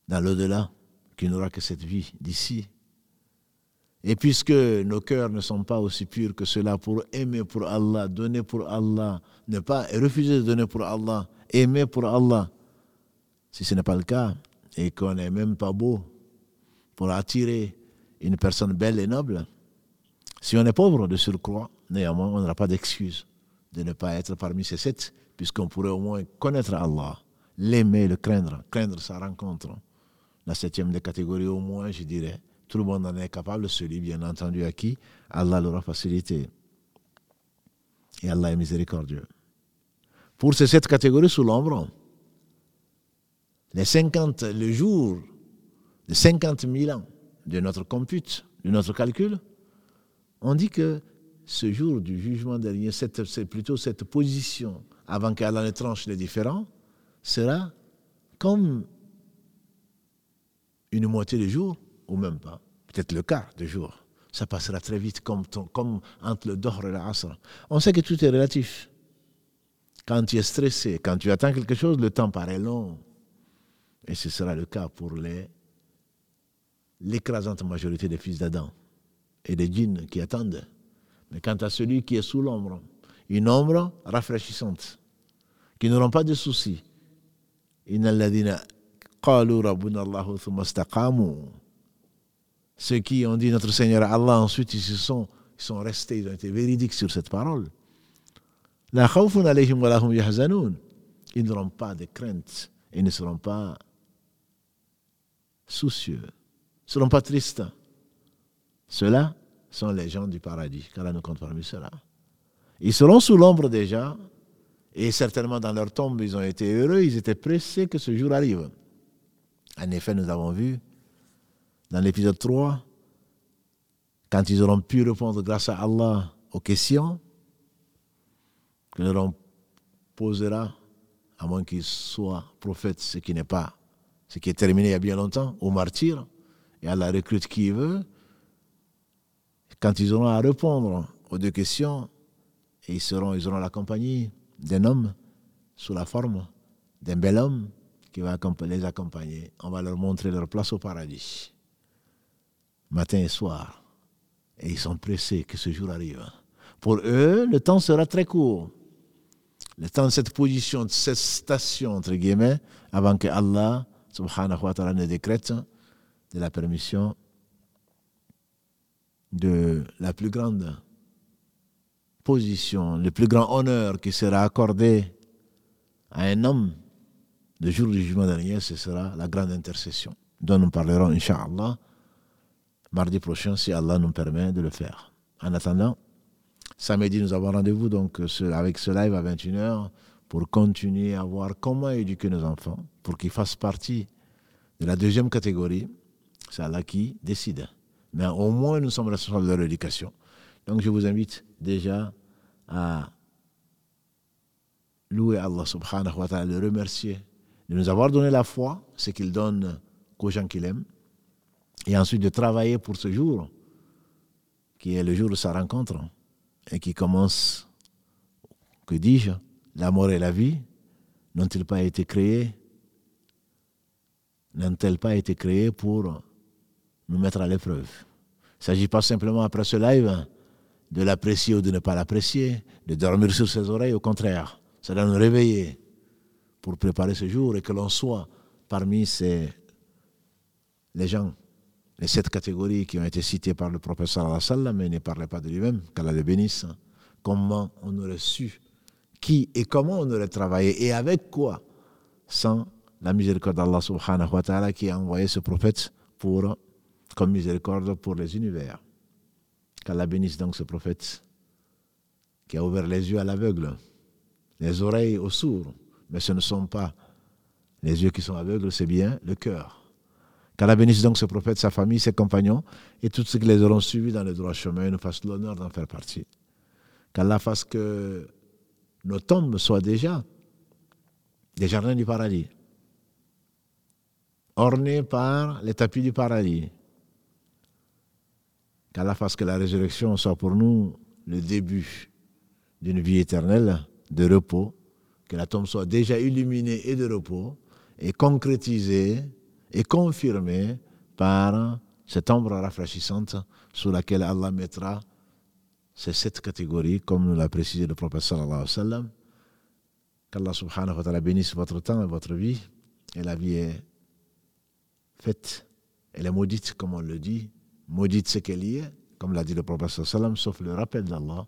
dans l'au-delà, qui n'aura que cette vie d'ici. Et puisque nos cœurs ne sont pas aussi purs que cela pour aimer pour Allah, donner pour Allah, ne pas refuser de donner pour Allah, aimer pour Allah, si ce n'est pas le cas, et qu'on n'est même pas beau pour attirer une personne belle et noble, si on est pauvre de surcroît, néanmoins, on n'aura pas d'excuse de ne pas être parmi ces sept, puisqu'on pourrait au moins connaître Allah, l'aimer, le craindre, craindre sa rencontre. La septième des catégories au moins, je dirais, tout le monde en est capable, celui bien entendu à qui Allah l'aura facilité. Et Allah est miséricordieux. Pour ces sept catégories sous l'ombre, le jour de 50 000 ans de notre compute, de notre calcul, on dit que ce jour du jugement dernier, c'est plutôt cette position, avant qu'Allah ne tranche les différends, sera comme une moitié de jour, ou même pas, peut-être le quart de jour. Ça passera très vite, comme entre le Dohr et l'Asr. On sait que tout est relatif. Quand tu es stressé, quand tu attends quelque chose, le temps paraît long. Et ce sera le cas pour l'écrasante majorité des fils d'Adam et des djinns qui attendent. Mais quant à celui qui est sous l'ombre, une ombre rafraîchissante, qui n'auront pas de soucis. Ceux qui ont dit notre Seigneur Allah, ensuite ils sont restés, ils ont été véridiques sur cette parole. Ils n'auront pas de crainte, ils ne seront pas soucieux, ils ne seront pas tristes. Ceux-là sont les gens du paradis, car là nous compte parmi ceux-là. Ils seront sous l'ombre déjà, et certainement dans leur tombe, ils ont été heureux, ils étaient pressés que ce jour arrive. En effet, nous avons vu, dans l'épisode 3, quand ils auront pu répondre grâce à Allah aux questions que leur posera, à moins qu'ils soient prophètes, ce qui n'est pas, ce qui est terminé il y a bien longtemps, aux martyrs, et Allah recrute qui il veut, quand ils auront à répondre aux deux questions, et ils auront la compagnie d'un homme sous la forme d'un bel homme qui va les accompagner. On va leur montrer leur place au paradis, matin et soir. Et ils sont pressés que ce jour arrive. Pour eux, le temps sera très court. Le temps de cette position, de cette station, entre guillemets, avant que Allah, subhanahu wa ta'ala, ne décrète de la permission de la plus grande position, le plus grand honneur qui sera accordé à un homme le jour du jugement dernier, ce sera la grande intercession, dont nous parlerons, Inch'Allah, mardi prochain, si Allah nous permet de le faire. En attendant, samedi, nous avons rendez-vous donc avec ce live à 21h pour continuer à voir comment éduquer nos enfants, pour qu'ils fassent partie de la deuxième catégorie. C'est Allah qui décide. Mais au moins, nous sommes responsables de leur éducation. Donc je vous invite déjà à louer Allah subhanahu wa ta'ala, le remercier de nous avoir donné la foi, ce qu'il donne aux gens qu'il aime, et ensuite de travailler pour ce jour, qui est le jour de sa rencontre, et qui commence, que dis-je, la mort et la vie, n'ont-ils pas été créés, n'ont-elles pas été créées pour nous mettre à l'épreuve? Il ne s'agit pas simplement après ce live de l'apprécier ou de ne pas l'apprécier, de dormir sur ses oreilles, au contraire. Ça doit nous réveiller pour préparer ce jour et que l'on soit parmi les gens, les sept catégories qui ont été citées par le professeur sallallahu alayhi wa sallam, mais il ne parlait pas de lui-même, qu'Allah le bénisse. Comment on aurait su, qui et comment on aurait travaillé et avec quoi, sans la miséricorde d'Allah subhanahu wa ta'ala qui a envoyé ce prophète comme miséricorde pour les univers. Qu'Allah bénisse donc ce prophète qui a ouvert les yeux à l'aveugle, les oreilles aux sourds, mais ce ne sont pas les yeux qui sont aveugles, c'est bien le cœur. Qu'Allah bénisse donc ce prophète, sa famille, ses compagnons et tous ceux qui les auront suivis dans le droit chemin, nous fasse l'honneur d'en faire partie. Qu'Allah fasse que nos tombes soient déjà des jardins du paradis, ornés par les tapis du paradis. Qu'Allah fasse que la résurrection soit pour nous le début d'une vie éternelle, de repos, que l'atome soit déjà illuminé et de repos, est concrétisé et confirmé par cette ombre rafraîchissante sous laquelle Allah mettra ces sept catégories, comme nous l'a précisé le prophète sallallahu alayhi wa sallam. Qu'Allah subhanahu wa ta'ala bénisse votre temps et votre vie. Et la vie est faite, elle est maudite, comme on le dit, maudite ce qu'elle y est, comme l'a dit le prophète sallallahu alayhi wa sallam, sauf le rappel d'Allah.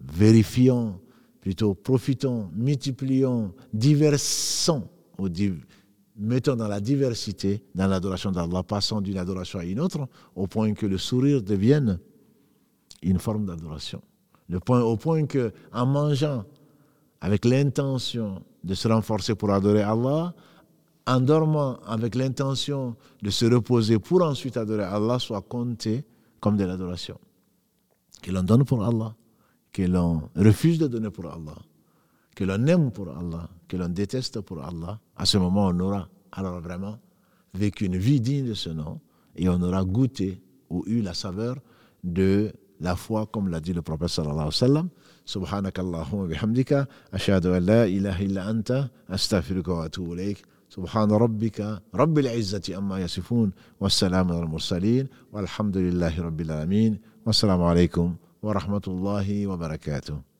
Vérifions, plutôt profitons, multiplions, diversons, mettons dans la diversité, dans l'adoration d'Allah, passons d'une adoration à une autre, au point que le sourire devienne une forme d'adoration. Au point que, en mangeant avec l'intention de se renforcer pour adorer Allah, en dormant avec l'intention de se reposer pour ensuite adorer Allah, soit compté comme de l'adoration. Que l'on donne pour Allah, que l'on refuse de donner pour Allah, que l'on aime pour Allah, que l'on déteste pour Allah, à ce moment on aura alors vraiment vécu une vie digne de ce nom et on aura goûté ou eu la saveur de la foi, comme l'a dit le prophète sallallahu alayhi wa sallam. Subhanakallahumma bihamdika, ashhadu an la ilaha illa anta, astaghfiruka wa atubu ilayk. Subhana rabbika rabbil izzati amma yasifun, wassalamu alal mursalin, walhamdulillahi rabbil alamin, wassalamu alaykum wa rahmatullahi wa barakatuh.